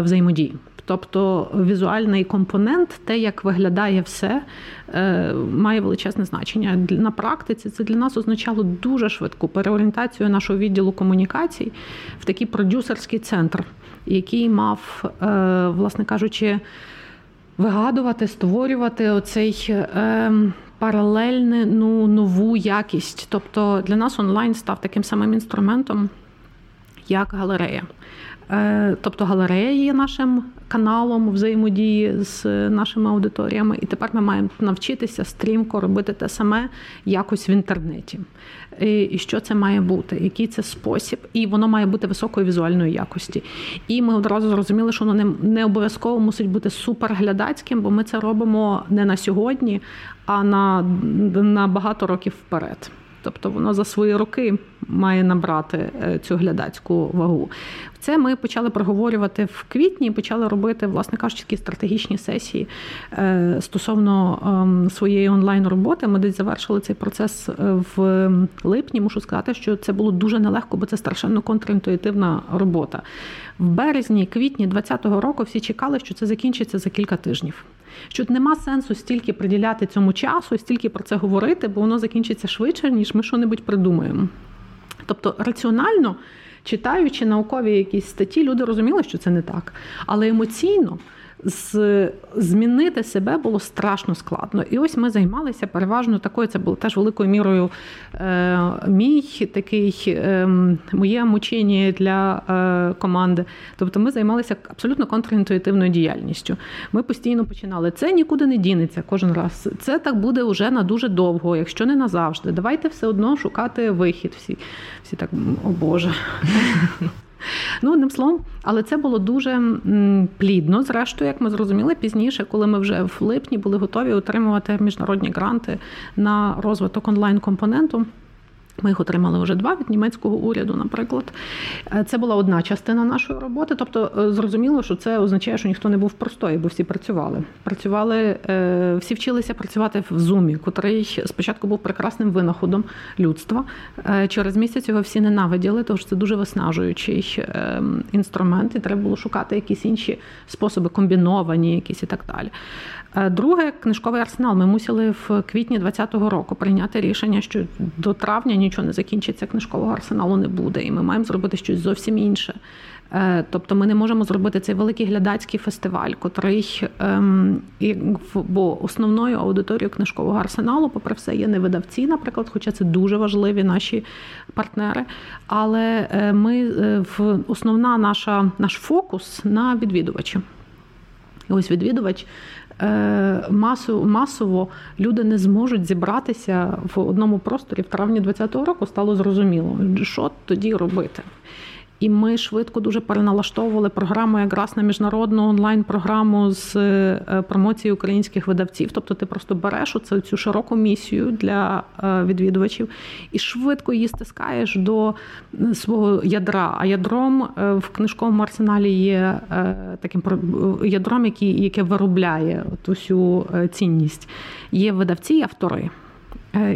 взаємодії. Тобто візуальний компонент, те, як виглядає все, має величезне значення. На практиці це для нас означало дуже швидку переорієнтацію нашого відділу комунікацій в такий продюсерський центр, який мав, власне кажучи, вигадувати, створювати оцей паралельну нову якість. Тобто для нас онлайн став таким самим інструментом, як галерея. Тобто галерея є нашим каналом взаємодії з нашими аудиторіями, і тепер ми маємо навчитися стрімко робити те саме якось в інтернеті. І що це має бути, який це спосіб, і воно має бути високої візуальної якості. І ми одразу зрозуміли, що воно не обов'язково мусить бути суперглядацьким, бо ми це робимо не на сьогодні, а на багато років вперед. Тобто воно за свої роки має набрати цю глядацьку вагу. Це ми почали проговорювати в квітні, почали робити, власне кажучи, такі стратегічні сесії стосовно своєї онлайн-роботи. Ми десь завершили цей процес в липні. Мушу сказати, що це було дуже нелегко, бо це страшенно контрінтуїтивна робота. В березні, квітні 2020 року всі чекали, що це закінчиться за кілька тижнів. Що нема сенсу стільки приділяти цьому часу, стільки про це говорити, бо воно закінчиться швидше, ніж ми що-небудь придумаємо. Тобто раціонально, читаючи наукові якісь статті, люди розуміли, що це не так. Але емоційно змінити себе було страшно складно. І ось ми займалися переважно такою, це було теж великою мірою моє мучення для команди. Тобто ми займалися абсолютно контрінтуїтивною діяльністю. Ми постійно починали. Це нікуди не дінеться кожен раз. Це так буде уже на дуже довго, якщо не назавжди. Давайте все одно шукати вихід. Всі так, о Боже. Ну, одним словом, але це було дуже плідно, зрештою, як ми зрозуміли пізніше, коли ми вже в липні були готові отримувати міжнародні гранти на розвиток онлайн-компоненту. Ми їх отримали вже 2 від німецького уряду, наприклад. Це була одна частина нашої роботи. Тобто, зрозуміло, що це означає, що ніхто не був простої, бо всі працювали. Всі вчилися працювати в Zoom, котрий спочатку був прекрасним винаходом людства. Через місяць його всі ненавиділи, тому що це дуже виснажуючий інструмент, і треба було шукати якісь інші способи, комбіновані якісь і так далі. Друге, книжковий арсенал. Ми мусили в квітні 2020 року прийняти рішення, що до травня нічого не закінчиться, книжкового арсеналу не буде, і ми маємо зробити щось зовсім інше. Тобто ми не можемо зробити цей великий глядацький фестиваль, котрий, бо основною аудиторією книжкового арсеналу, попри все, є не видавці, наприклад, хоча це дуже важливі наші партнери, але ми, основна наш фокус на відвідувачі. І ось відвідувач. Масово люди не зможуть зібратися в одному просторі. В травні 2020 року стало зрозуміло, що тоді робити. І ми швидко дуже переналаштовували програму якраз на міжнародну онлайн-програму з промоції українських видавців. Тобто ти просто береш цю широку місію для відвідувачів і швидко її стискаєш до свого ядра. А ядром в книжковому арсеналі є таким ядром, яке виробляє усю цінність. Є видавці і автори.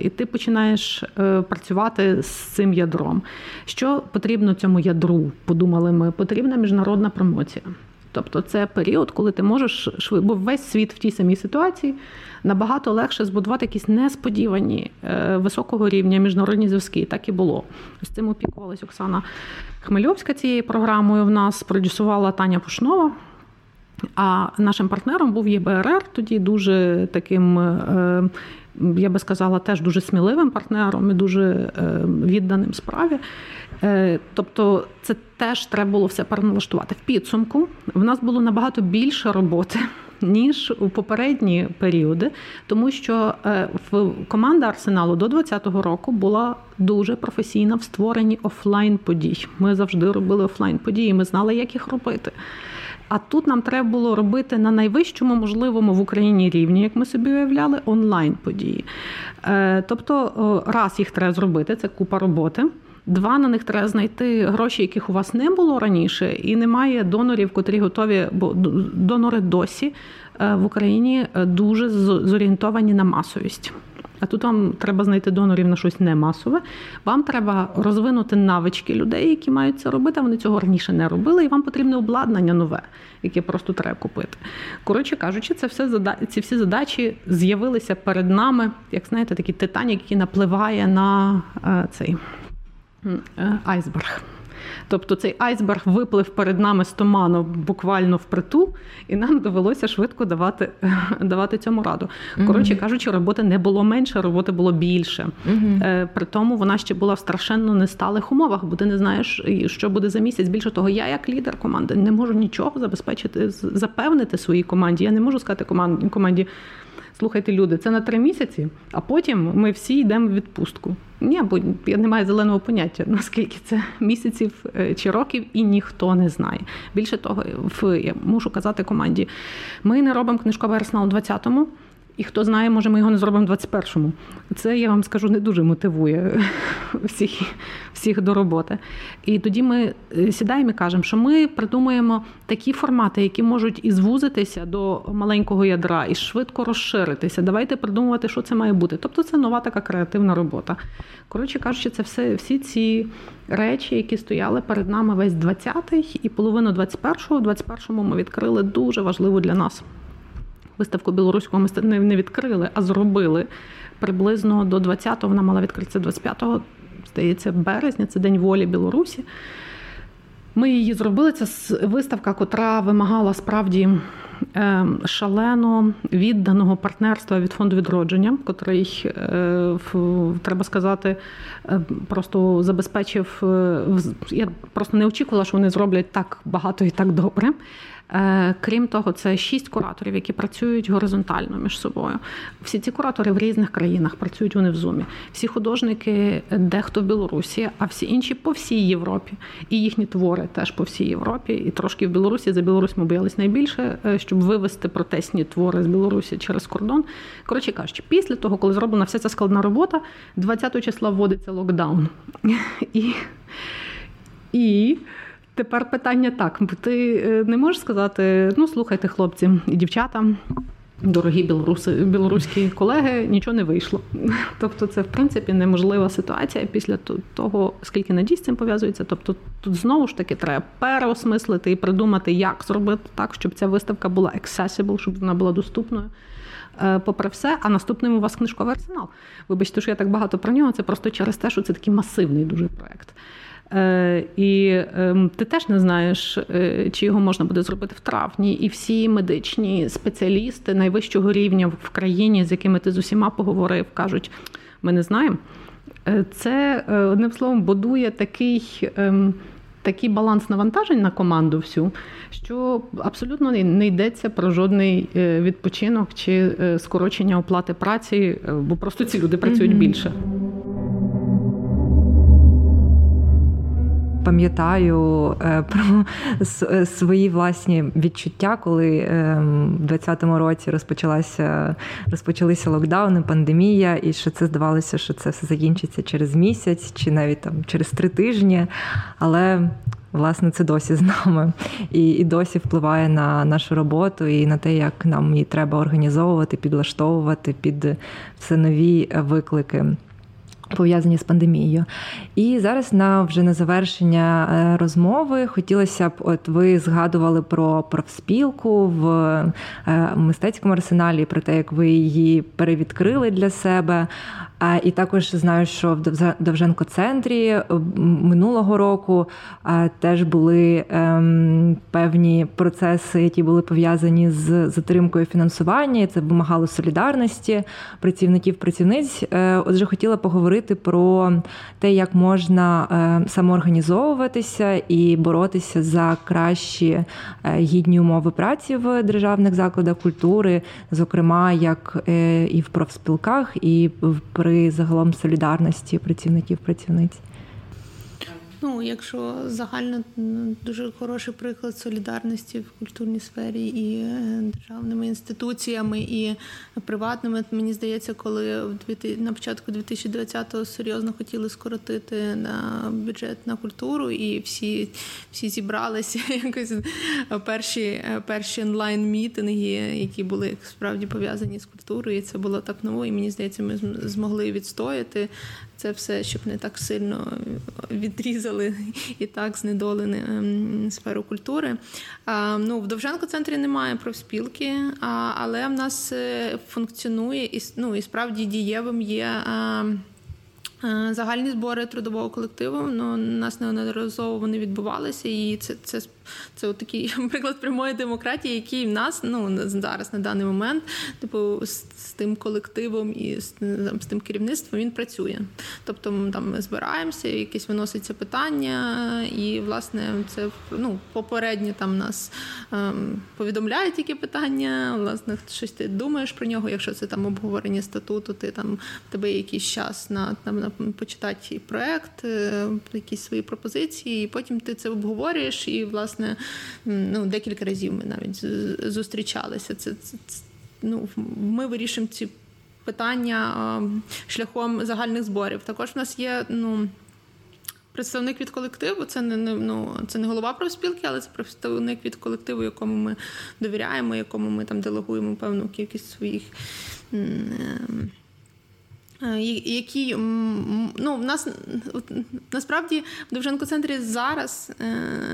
І ти починаєш працювати з цим ядром. Що потрібно цьому ядру, подумали ми, потрібна міжнародна промоція. Тобто це період, коли ти можеш, бо весь світ в тій самій ситуації, набагато легше збудувати якісь несподівані високого рівня міжнародні зв'язки. Так і було. З цим опікувалась Оксана Хмельовська цією програмою в нас, продюсувала Таня Пушнова. А нашим партнером був ЄБРР, тоді дуже таким, я би сказала, теж дуже сміливим партнером і дуже відданим справі. Тобто це теж треба було все переналаштувати. В підсумку в нас було набагато більше роботи, ніж у попередні періоди, тому що команда «Арсеналу» до 2020 року була дуже професійна в створенні офлайн-подій. Ми завжди робили офлайн-події, ми знали, як їх робити. А тут нам треба було робити на найвищому можливому в Україні рівні, як ми собі уявляли, онлайн-події. Тобто, раз, їх треба зробити, це купа роботи. Два, на них треба знайти гроші, яких у вас не було раніше, і немає донорів, котрі готові, бо донори досі в Україні дуже зорієнтовані на масовість. А тут вам треба знайти донорів на щось не масове. Вам треба розвинути навички людей, які мають це робити, а вони цього раніше не робили, і вам потрібне обладнання нове, яке просто треба купити. Коротше кажучи, ці всі задачі з'явилися перед нами, як знаєте, такий Титанік, який напливає на цей айсберг. Тобто цей айсберг виплив перед нами з туману буквально впритул, і нам довелося швидко давати цьому раду. Коротше кажучи, роботи не було менше, роботи було більше. При тому вона ще була в страшенно несталих умовах, бо ти не знаєш, що буде за місяць. Більше того, я як лідер команди не можу нічого забезпечити, запевнити своїй команді. Я не можу сказати команді, слухайте, люди, це на 3 місяці, а потім ми всі йдемо в відпустку. Ні, бо я не маю зеленого поняття, наскільки це місяців чи років, і ніхто не знає. Більше того, я мушу казати команді, ми не робимо книжковий арсенал у 2020-му, і хто знає, може ми його не зробимо в 21-му. Це, я вам скажу, не дуже мотивує всіх до роботи. І тоді ми сідаємо і кажемо, що ми придумуємо такі формати, які можуть і звузитися до маленького ядра, і швидко розширитися. Давайте придумувати, що це має бути. Тобто це нова така креативна робота. Коротше кажучи, це всі ці речі, які стояли перед нами весь 20-й і половину 21-го. У 21-му ми відкрили дуже важливу для нас виставку білоруського мистецтва, не відкрили, а зробили приблизно до 20-го. Вона мала відкритися 25-го, здається, березня. Це День волі Білорусі. Ми її зробили. Це виставка, котра вимагала справді шалено відданого партнерства від Фонду відродження, котрий, треба сказати, просто забезпечив. Я просто не очікувала, що вони зроблять так багато і так добре. Крім того, це 6 кураторів, які працюють горизонтально між собою. Всі ці куратори в різних країнах, працюють вони в Зумі. Всі художники дехто в Білорусі, а всі інші по всій Європі. І їхні твори теж по всій Європі. І трошки в Білорусі. За Білорусь ми боялись найбільше, щоб вивести протестні твори з Білорусі через кордон. Коротше кажучи, після того, коли зроблена вся ця складна робота, 20 числа вводиться локдаун. І тепер питання так, ти не можеш сказати, ну слухайте, хлопці і дівчата, дорогі білоруські колеги, нічого не вийшло. Тобто це, в принципі, неможлива ситуація після того, скільки надій з цим пов'язується. Тобто тут знову ж таки треба переосмислити і придумати, як зробити так, щоб ця виставка була accessible, щоб вона була доступною. Попри все, а наступним у вас книжковий арсенал. Вибачте, що я так багато про нього, це просто через те, що це такий масивний дуже проєкт. І ти теж не знаєш, чи його можна буде зробити в травні. І всі медичні спеціалісти найвищого рівня в країні, з якими ти з усіма поговорив, кажуть, ми не знаємо. Це, одним словом, будує такий баланс навантажень на команду всю, що абсолютно не йдеться про жодний відпочинок чи скорочення оплати праці, бо просто ці люди працюють більше. Пам'ятаю про свої власні відчуття, коли в 20-му році розпочалися локдауни, пандемія, і що це здавалося, що це все закінчиться через місяць чи навіть там через 3 тижні, але власне це досі з нами і досі впливає на нашу роботу і на те, як нам її треба організовувати, підлаштовувати під все нові виклики, пов'язані з пандемією. І зараз вже на завершення розмови хотілося б, от ви згадували про профспілку в мистецькому арсеналі, про те, як ви її перевідкрили для себе. І також знаю, що в Довженко-центрі минулого року теж були певні процеси, які були пов'язані з затримкою фінансування, і це вимагало солідарності працівників-працівниць. Отже, хотіла поговорити про те, як можна самоорганізовуватися і боротися за кращі гідні умови праці в державних закладах культури, зокрема, як і в профспілках, і при загалом солідарності працівників-працівниць. Якщо загально, дуже хороший приклад солідарності в культурній сфері і державними інституціями, і приватними. Мені здається, коли на початку 2020-го серйозно хотіли скоротити на бюджет на культуру, і всі зібралися якось перші онлайн-мітинги, які були справді пов'язані з культурою, і це було так ново, і мені здається, ми змогли відстояти це все, щоб не так сильно відрізали і так знедолені сферу культури. В Довженко-центрі немає профспілки, але в нас функціонує і справді дієвим є загальні збори трудового колективу. У нас неодноразово вони відбувалися, і це такий приклад прямої демократії, який в нас зараз на даний момент з тим колективом і з тим керівництвом він працює. Тобто ми збираємося, якісь виносяться питання, і власне це попередньо нас повідомляють які питання, власне щось ти думаєш про нього, якщо це обговорення статуту, ти в тебе якийсь час на почитати проект, якісь свої пропозиції, і потім ти це обговорюєш, і власне декілька разів ми навіть зустрічалися. Ми вирішимо ці питання шляхом загальних зборів. Також в нас є представник від колективу, це не голова профспілки, але це представник від колективу, якому ми довіряємо, якому ми делегуємо певну кількість своїх, які, в нас насправді в Довженко-центрі зараз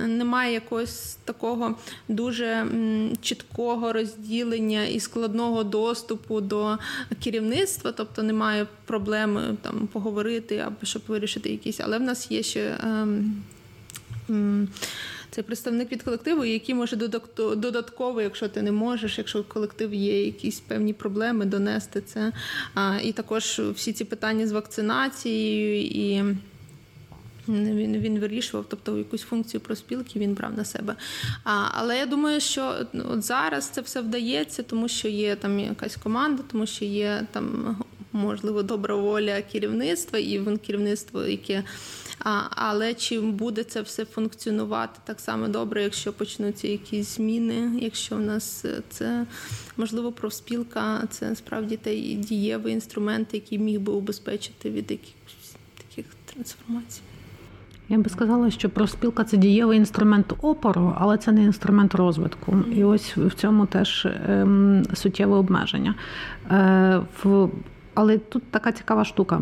немає якогось такого дуже чіткого розділення і складного доступу до керівництва, тобто немає проблеми поговорити або щоб вирішити якісь, але в нас є ще це представник від колективу, який може додатково, якщо ти не можеш, якщо колектив є якісь певні проблеми, донести це. І також всі ці питання з вакцинацією, і він вирішував, тобто якусь функцію профспілки він брав на себе. Але я думаю, що зараз це все вдається, тому що є якась команда, тому що є можливо добра воля керівництва, і керівництво, яке. Але чи буде це все функціонувати так само добре, якщо почнуться якісь зміни, якщо в нас це, можливо, профспілка, це справді той дієвий інструмент, який міг би убезпечити від якихось таких трансформацій? Я би сказала, що профспілка – це дієвий інструмент опору, але це не інструмент розвитку. І ось в цьому теж суттєве обмеження. Але тут така цікава штука.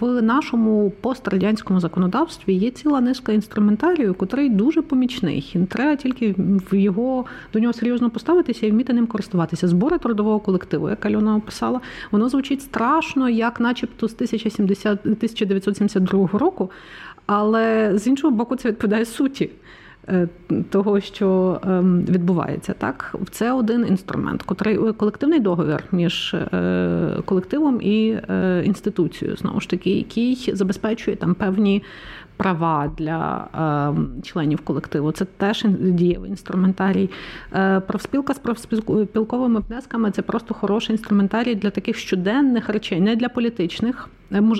В нашому пострадянському законодавстві є ціла низка інструментарію, котрий дуже помічний. Треба тільки до нього серйозно поставитися і вміти ним користуватися. Збори трудового колективу, як Альона описала, воно звучить страшно, як начебто з 1972 року, Але, з іншого боку, це відповідає суті того, що відбувається. Так? Це один інструмент, колективний договір між колективом і інституцією, знову ж таки, який забезпечує там певні права для членів колективу. Це теж дієвий інструментарій. Профспілка з профспілковими внесками – це просто хороший інструментарій для таких щоденних речей, не для політичних.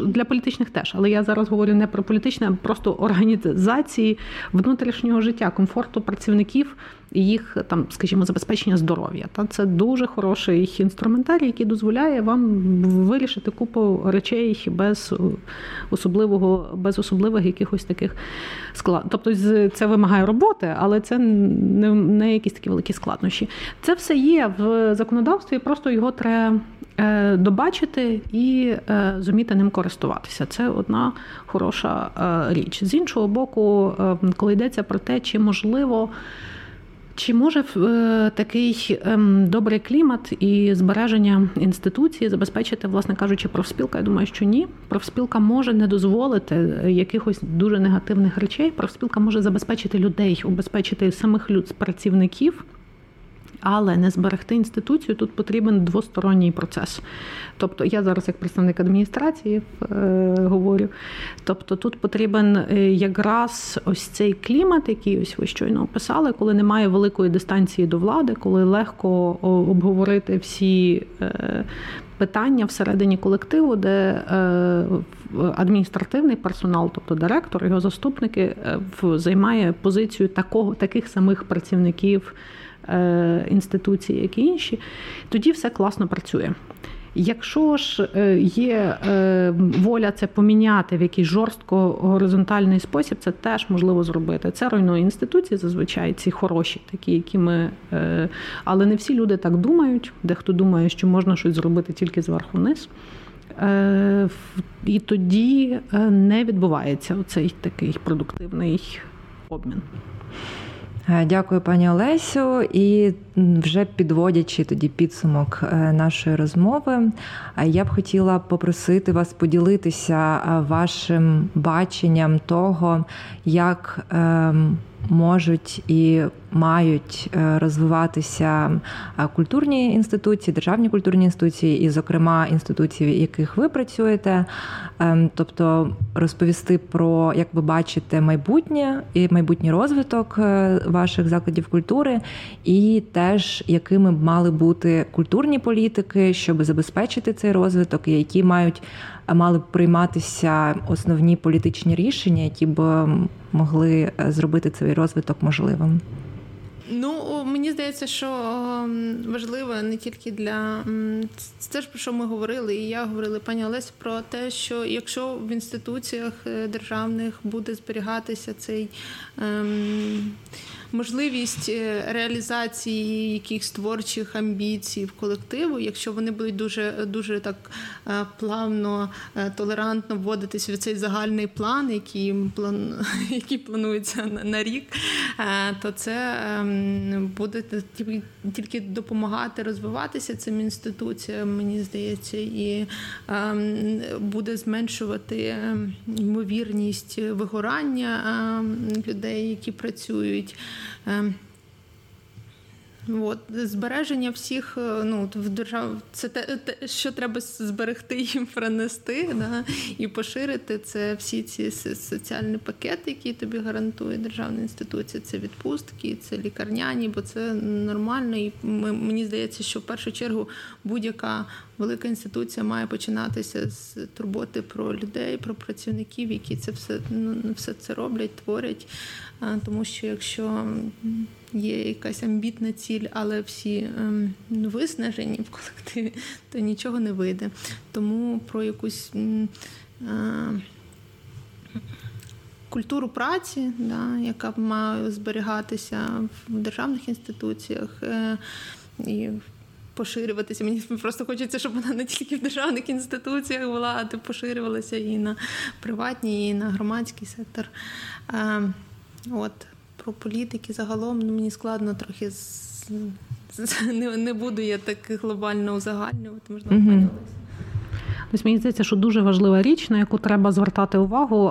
Для політичних теж, але я зараз говорю не про політичне, а просто організації внутрішнього життя, комфорту працівників і їх, там, скажімо, забезпечення здоров'я. Та це дуже хороший інструментарій, який дозволяє вам вирішити купу речей без особливих якихось таких склад. Тобто це вимагає роботи, але це не якісь такі великі складнощі. Це все є в законодавстві, просто його треба добачити і зуміти ним користуватися. Це одна хороша річ. З іншого боку, коли йдеться про те, чи може такий добрий клімат і збереження інституції забезпечити, власне кажучи, профспілка? Я думаю, що ні. Профспілка може не дозволити якихось дуже негативних речей. Профспілка може забезпечити людей, убезпечити самих працівників, але не зберегти інституцію, тут потрібен двосторонній процес. Тобто, я зараз як представник адміністрації говорю, тобто тут потрібен якраз ось цей клімат, який ось ви щойно описали, коли немає великої дистанції до влади, коли легко обговорити всі питання всередині колективу, де адміністративний персонал, тобто директор, його заступники, займає позицію таких самих працівників інституції, як і інші, тоді все класно працює. Якщо ж є воля це поміняти в якийсь жорстко горизонтальний спосіб, це теж можливо зробити. Це руйнує інституції, зазвичай ці хороші, такі, які ми... Але не всі люди так думають. Дехто думає, що можна щось зробити тільки зверху вниз. І тоді не відбувається оцей такий продуктивний обмін. Дякую, пані Олесю. І вже підводячи тоді підсумок нашої розмови, я б хотіла попросити вас поділитися вашим баченням того, як можуть і мають розвиватися культурні інституції, державні культурні інституції і, зокрема, інституції, в яких ви працюєте. Тобто розповісти про, як ви бачите, майбутнє і майбутній розвиток ваших закладів культури і теж, якими мали бути культурні політики, щоб забезпечити цей розвиток, і які мали б прийматися основні політичні рішення, які б могли зробити цей розвиток можливим. Ну, мені здається, що важливо не тільки для... Це теж, про що ми говорили, і я говорила, пані Олесь, про те, що якщо в інституціях державних буде зберігатися цей... можливість реалізації якихось творчих амбіцій в колективу, якщо вони будуть дуже, дуже так плавно, толерантно вводитись в цей загальний план, який планується на рік, то це буде тільки допомагати розвиватися цим інституціям, мені здається, і буде зменшувати ймовірність вигорання людей, які працюють. От, збереження всіх, ну, в державі, це те, що треба зберегти і пронести, да, і поширити, це всі ці соціальні пакети, які тобі гарантує державна інституція, це відпустки, це лікарняні, бо це нормально, і мені здається, що в першу чергу будь-яка велика інституція має починатися з турботи про людей, про працівників, які це все, ну, все це роблять, творять, тому що якщо є якась амбітна ціль, але всі виснажені в колективі, то нічого не вийде. Тому про якусь культуру праці, да, яка має зберігатися в державних інституціях і поширюватися. Мені просто хочеться, щоб вона не тільки в державних інституціях була, а поширювалася і на приватні, і на громадський сектор. От. Про політики загалом, ну, мені складно трохи, не буду я так глобально узагальнювати, можливо, пані Олеся. Ось мені здається, що дуже важлива річ, на яку треба звертати увагу,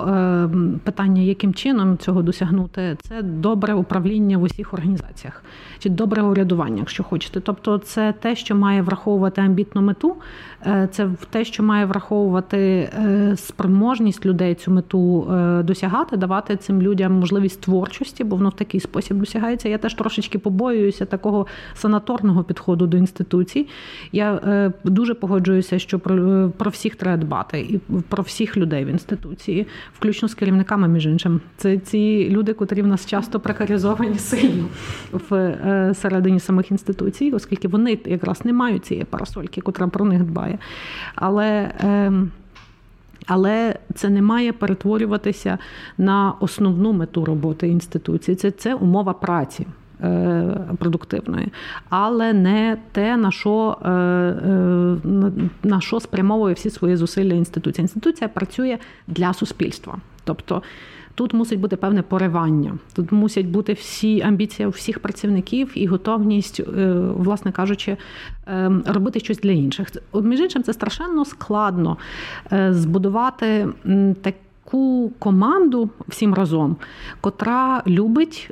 питання, яким чином цього досягнути, це добре управління в усіх організаціях, чи добре урядування, якщо хочете. Тобто це те, що має враховувати амбітну мету, це те, що має враховувати спроможність людей цю мету досягати, давати цим людям можливість творчості, бо воно в такий спосіб досягається. Я теж трошечки побоююся такого санаторного підходу до інституцій. Я дуже погоджуюся, що про всіх треба дбати, і про всіх людей в інституції, включно з керівниками, між іншим. Це ці люди, котрі в нас часто прекаризовані сильно всередині самих інституцій, оскільки вони якраз не мають цієї парасольки, котра про них дбає. Але це не має перетворюватися на основну мету роботи інституції. Це умова праці продуктивної, але не те, на що спрямовує всі свої зусилля інституція. Інституція працює для суспільства. Тобто тут мусить бути певне поривання, тут мусять бути всі амбіції всіх працівників і готовність, власне кажучи, робити щось для інших. Між іншим, це страшенно складно збудувати таку команду всім разом, котра любить,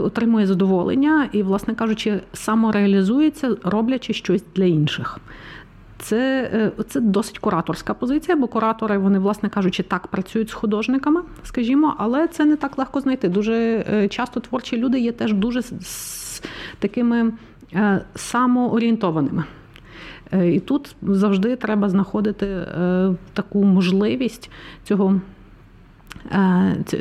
отримує задоволення і, власне кажучи, самореалізується, роблячи щось для інших. Це досить кураторська позиція, бо куратори, вони, власне кажучи, так працюють з художниками, скажімо, але це не так легко знайти. Дуже часто творчі люди є теж дуже такими самоорієнтованими. І тут завжди треба знаходити таку можливість цього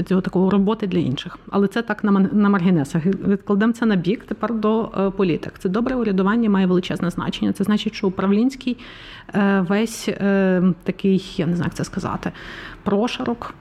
такого роботи для інших. Але це так на маргінесах. Відкладемо це на бік тепер до політик. Це добре урядування має величезне значення. Це значить, що управлінський весь такий, я не знаю, як це сказати, прошарок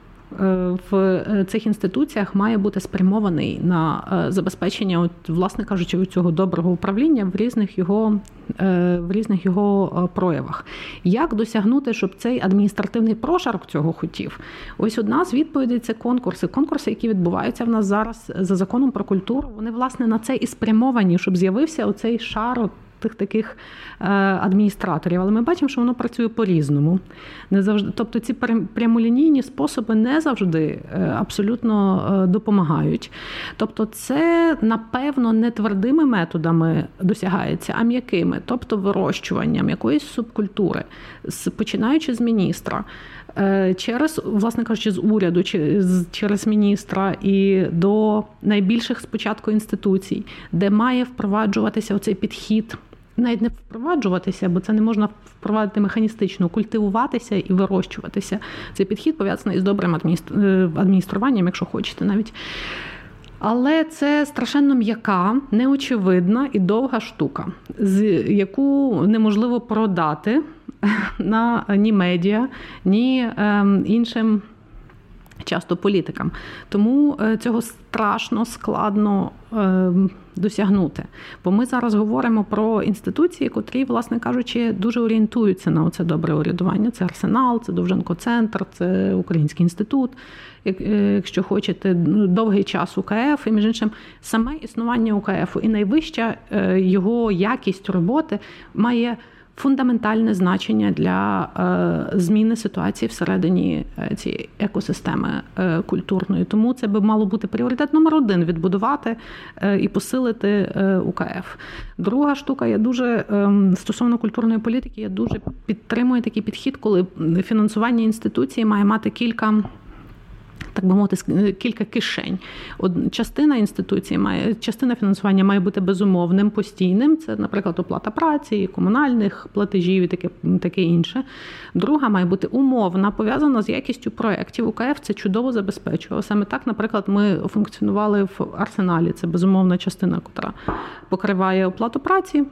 в цих інституціях має бути спрямований на забезпечення, власне кажучи, цього доброго управління в різних його проявах. Як досягнути, щоб цей адміністративний прошарок цього хотів? Ось одна з відповідей – це конкурси. Конкурси, які відбуваються в нас зараз за законом про культуру, вони, власне, на це і спрямовані, щоб з'явився оцей шар тих таких адміністраторів. Але ми бачимо, що воно працює по-різному. Не завжди, тобто ці прямолінійні способи не завжди абсолютно допомагають. Тобто це, напевно, не твердими методами досягається, а м'якими. Тобто вирощуванням якоїсь субкультури, починаючи з міністра, через, власне кажучи, з уряду, через міністра і до найбільших спочатку інституцій, де має впроваджуватися оцей підхід, навіть не впроваджуватися, бо це не можна впровадити механістично, культивуватися і вирощуватися. Цей підхід пов'язаний з добрим адмініструванням, якщо хочете навіть. Але це страшенно м'яка, неочевидна і довга штука, яку неможливо продати на ні медіа, ні іншим часто політикам. Тому цього страшно складно досягнути. Бо ми зараз говоримо про інституції, котрі, власне кажучи, дуже орієнтуються на оце добре урядування. Це Арсенал, це Довженко-центр, це Український інститут, якщо хочете, довгий час УКФ. І, між іншим, саме існування УКФ і найвища його якість роботи має фундаментальне значення для зміни ситуації всередині цієї екосистеми культурної. Тому це би мало бути пріоритет номер 1 – відбудувати і посилити УКФ. Друга штука, стосовно культурної політики, я дуже підтримую такий підхід, коли фінансування інституції має мати кілька кишень. Частина фінансування має бути безумовним, постійним. Це, наприклад, оплата праці, комунальних платежів і таке інше. Друга має бути умовна, пов'язана з якістю проєктів. УКФ це чудово забезпечувало. Саме так, наприклад, ми функціонували в Арсеналі. Це безумовна частина, яка покриває оплату праці.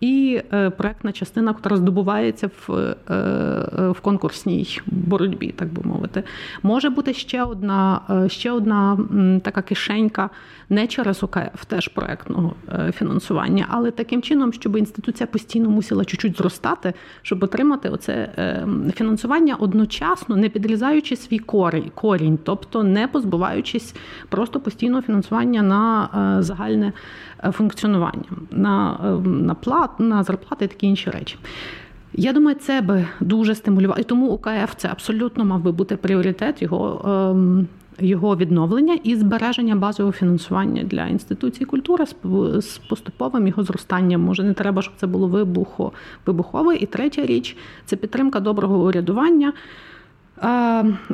І проєктна частина, яка здобувається в конкурсній боротьбі, так би мовити. Може бути ще одна така кишенька не через УКФ, теж проєктного фінансування, але таким чином, щоб інституція постійно мусила чуть-чуть зростати, щоб отримати оце фінансування одночасно, не підрізаючи свій корінь, тобто не позбуваючись просто постійного фінансування на загальне функціонування, на зарплати і такі інші речі. Я думаю, це би дуже стимулювало. І тому УКФ це абсолютно мав би бути пріоритет його відновлення і збереження базового фінансування для інституцій культури з поступовим його зростанням. Може, не треба, щоб це було вибухове. І третя річ – це підтримка доброго урядування.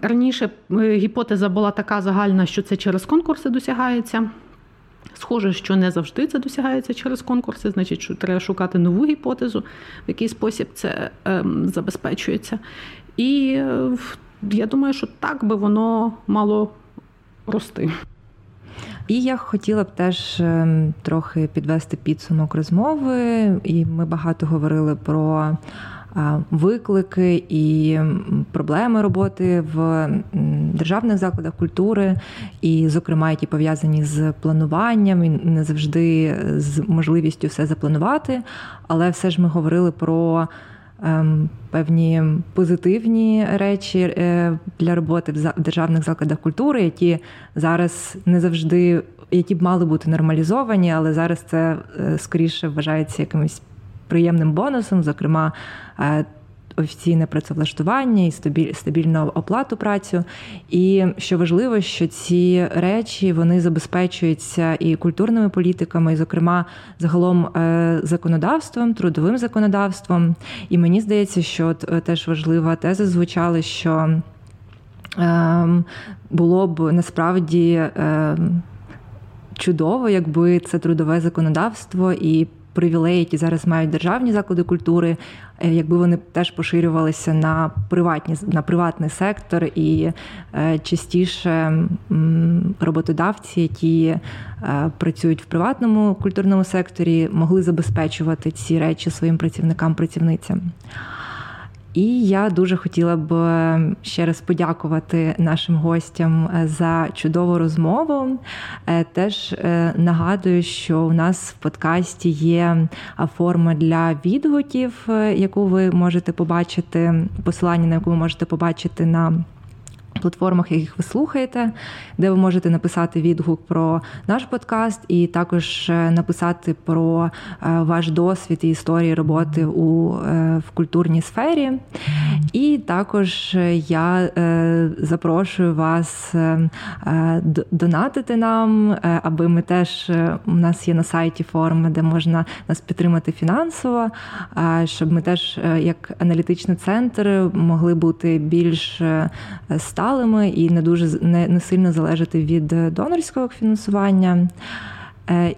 Раніше гіпотеза була така загальна, що це через конкурси досягається. Схоже, що не завжди це досягається через конкурси, значить, що треба шукати нову гіпотезу, в який спосіб це забезпечується. І я думаю, що так би воно мало рости. І я хотіла б теж трохи підвести підсумок розмови. І ми багато говорили про виклики і проблеми роботи в державних закладах культури, і, зокрема, які пов'язані з плануванням, і не завжди з можливістю все запланувати, але все ж ми говорили про певні позитивні речі для роботи в державних закладах культури, які зараз не завжди, які б мали бути нормалізовані, але зараз це скоріше вважається якимось приємним бонусом, зокрема, офіційне працевлаштування і стабільну оплату праці. І, що важливо, що ці речі, вони забезпечуються і культурними політиками, і, зокрема, загалом законодавством, трудовим законодавством. І мені здається, що теж важлива теза звучала, що було б насправді чудово, якби це трудове законодавство і привілеї, які зараз мають державні заклади культури, якби вони теж поширювалися на приватний сектор, і частіше роботодавці, які працюють в приватному культурному секторі, могли забезпечувати ці речі своїм працівникам-працівницям. І я дуже хотіла б ще раз подякувати нашим гостям за чудову розмову. Теж нагадую, що у нас в подкасті є форма для відгуків, яку ви можете побачити, посилання на яку ви можете побачити на платформах, яких ви слухаєте, де ви можете написати відгук про наш подкаст і також написати про ваш досвід і історії роботи в культурній сфері. І також я запрошую вас донатити нам, аби ми теж, у нас є на сайті форми, де можна нас підтримати фінансово, щоб ми теж як аналітичний центр могли бути більш сталими і не сильно залежати від донорського фінансування.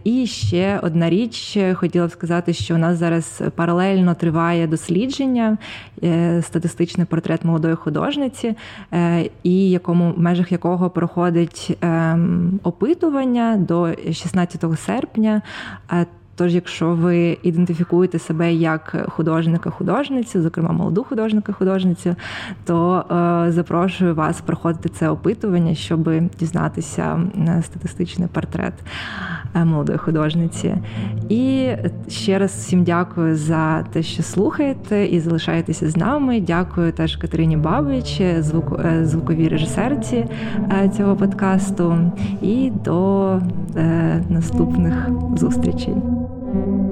І ще одна річ, хотіла б сказати, що у нас зараз паралельно триває дослідження «Статистичний портрет молодої художниці», і в межах якого проходить опитування до 16 серпня. Тож, якщо ви ідентифікуєте себе як художника-художницю, зокрема молоду художника-художницю, то запрошую вас проходити це опитування, щоб дізнатися статистичний портрет молодої художниці. І ще раз всім дякую за те, що слухаєте і залишаєтеся з нами. Дякую теж Катерині Бабич, звуковій режисерці цього подкасту. І до наступних зустрічей. Thank you.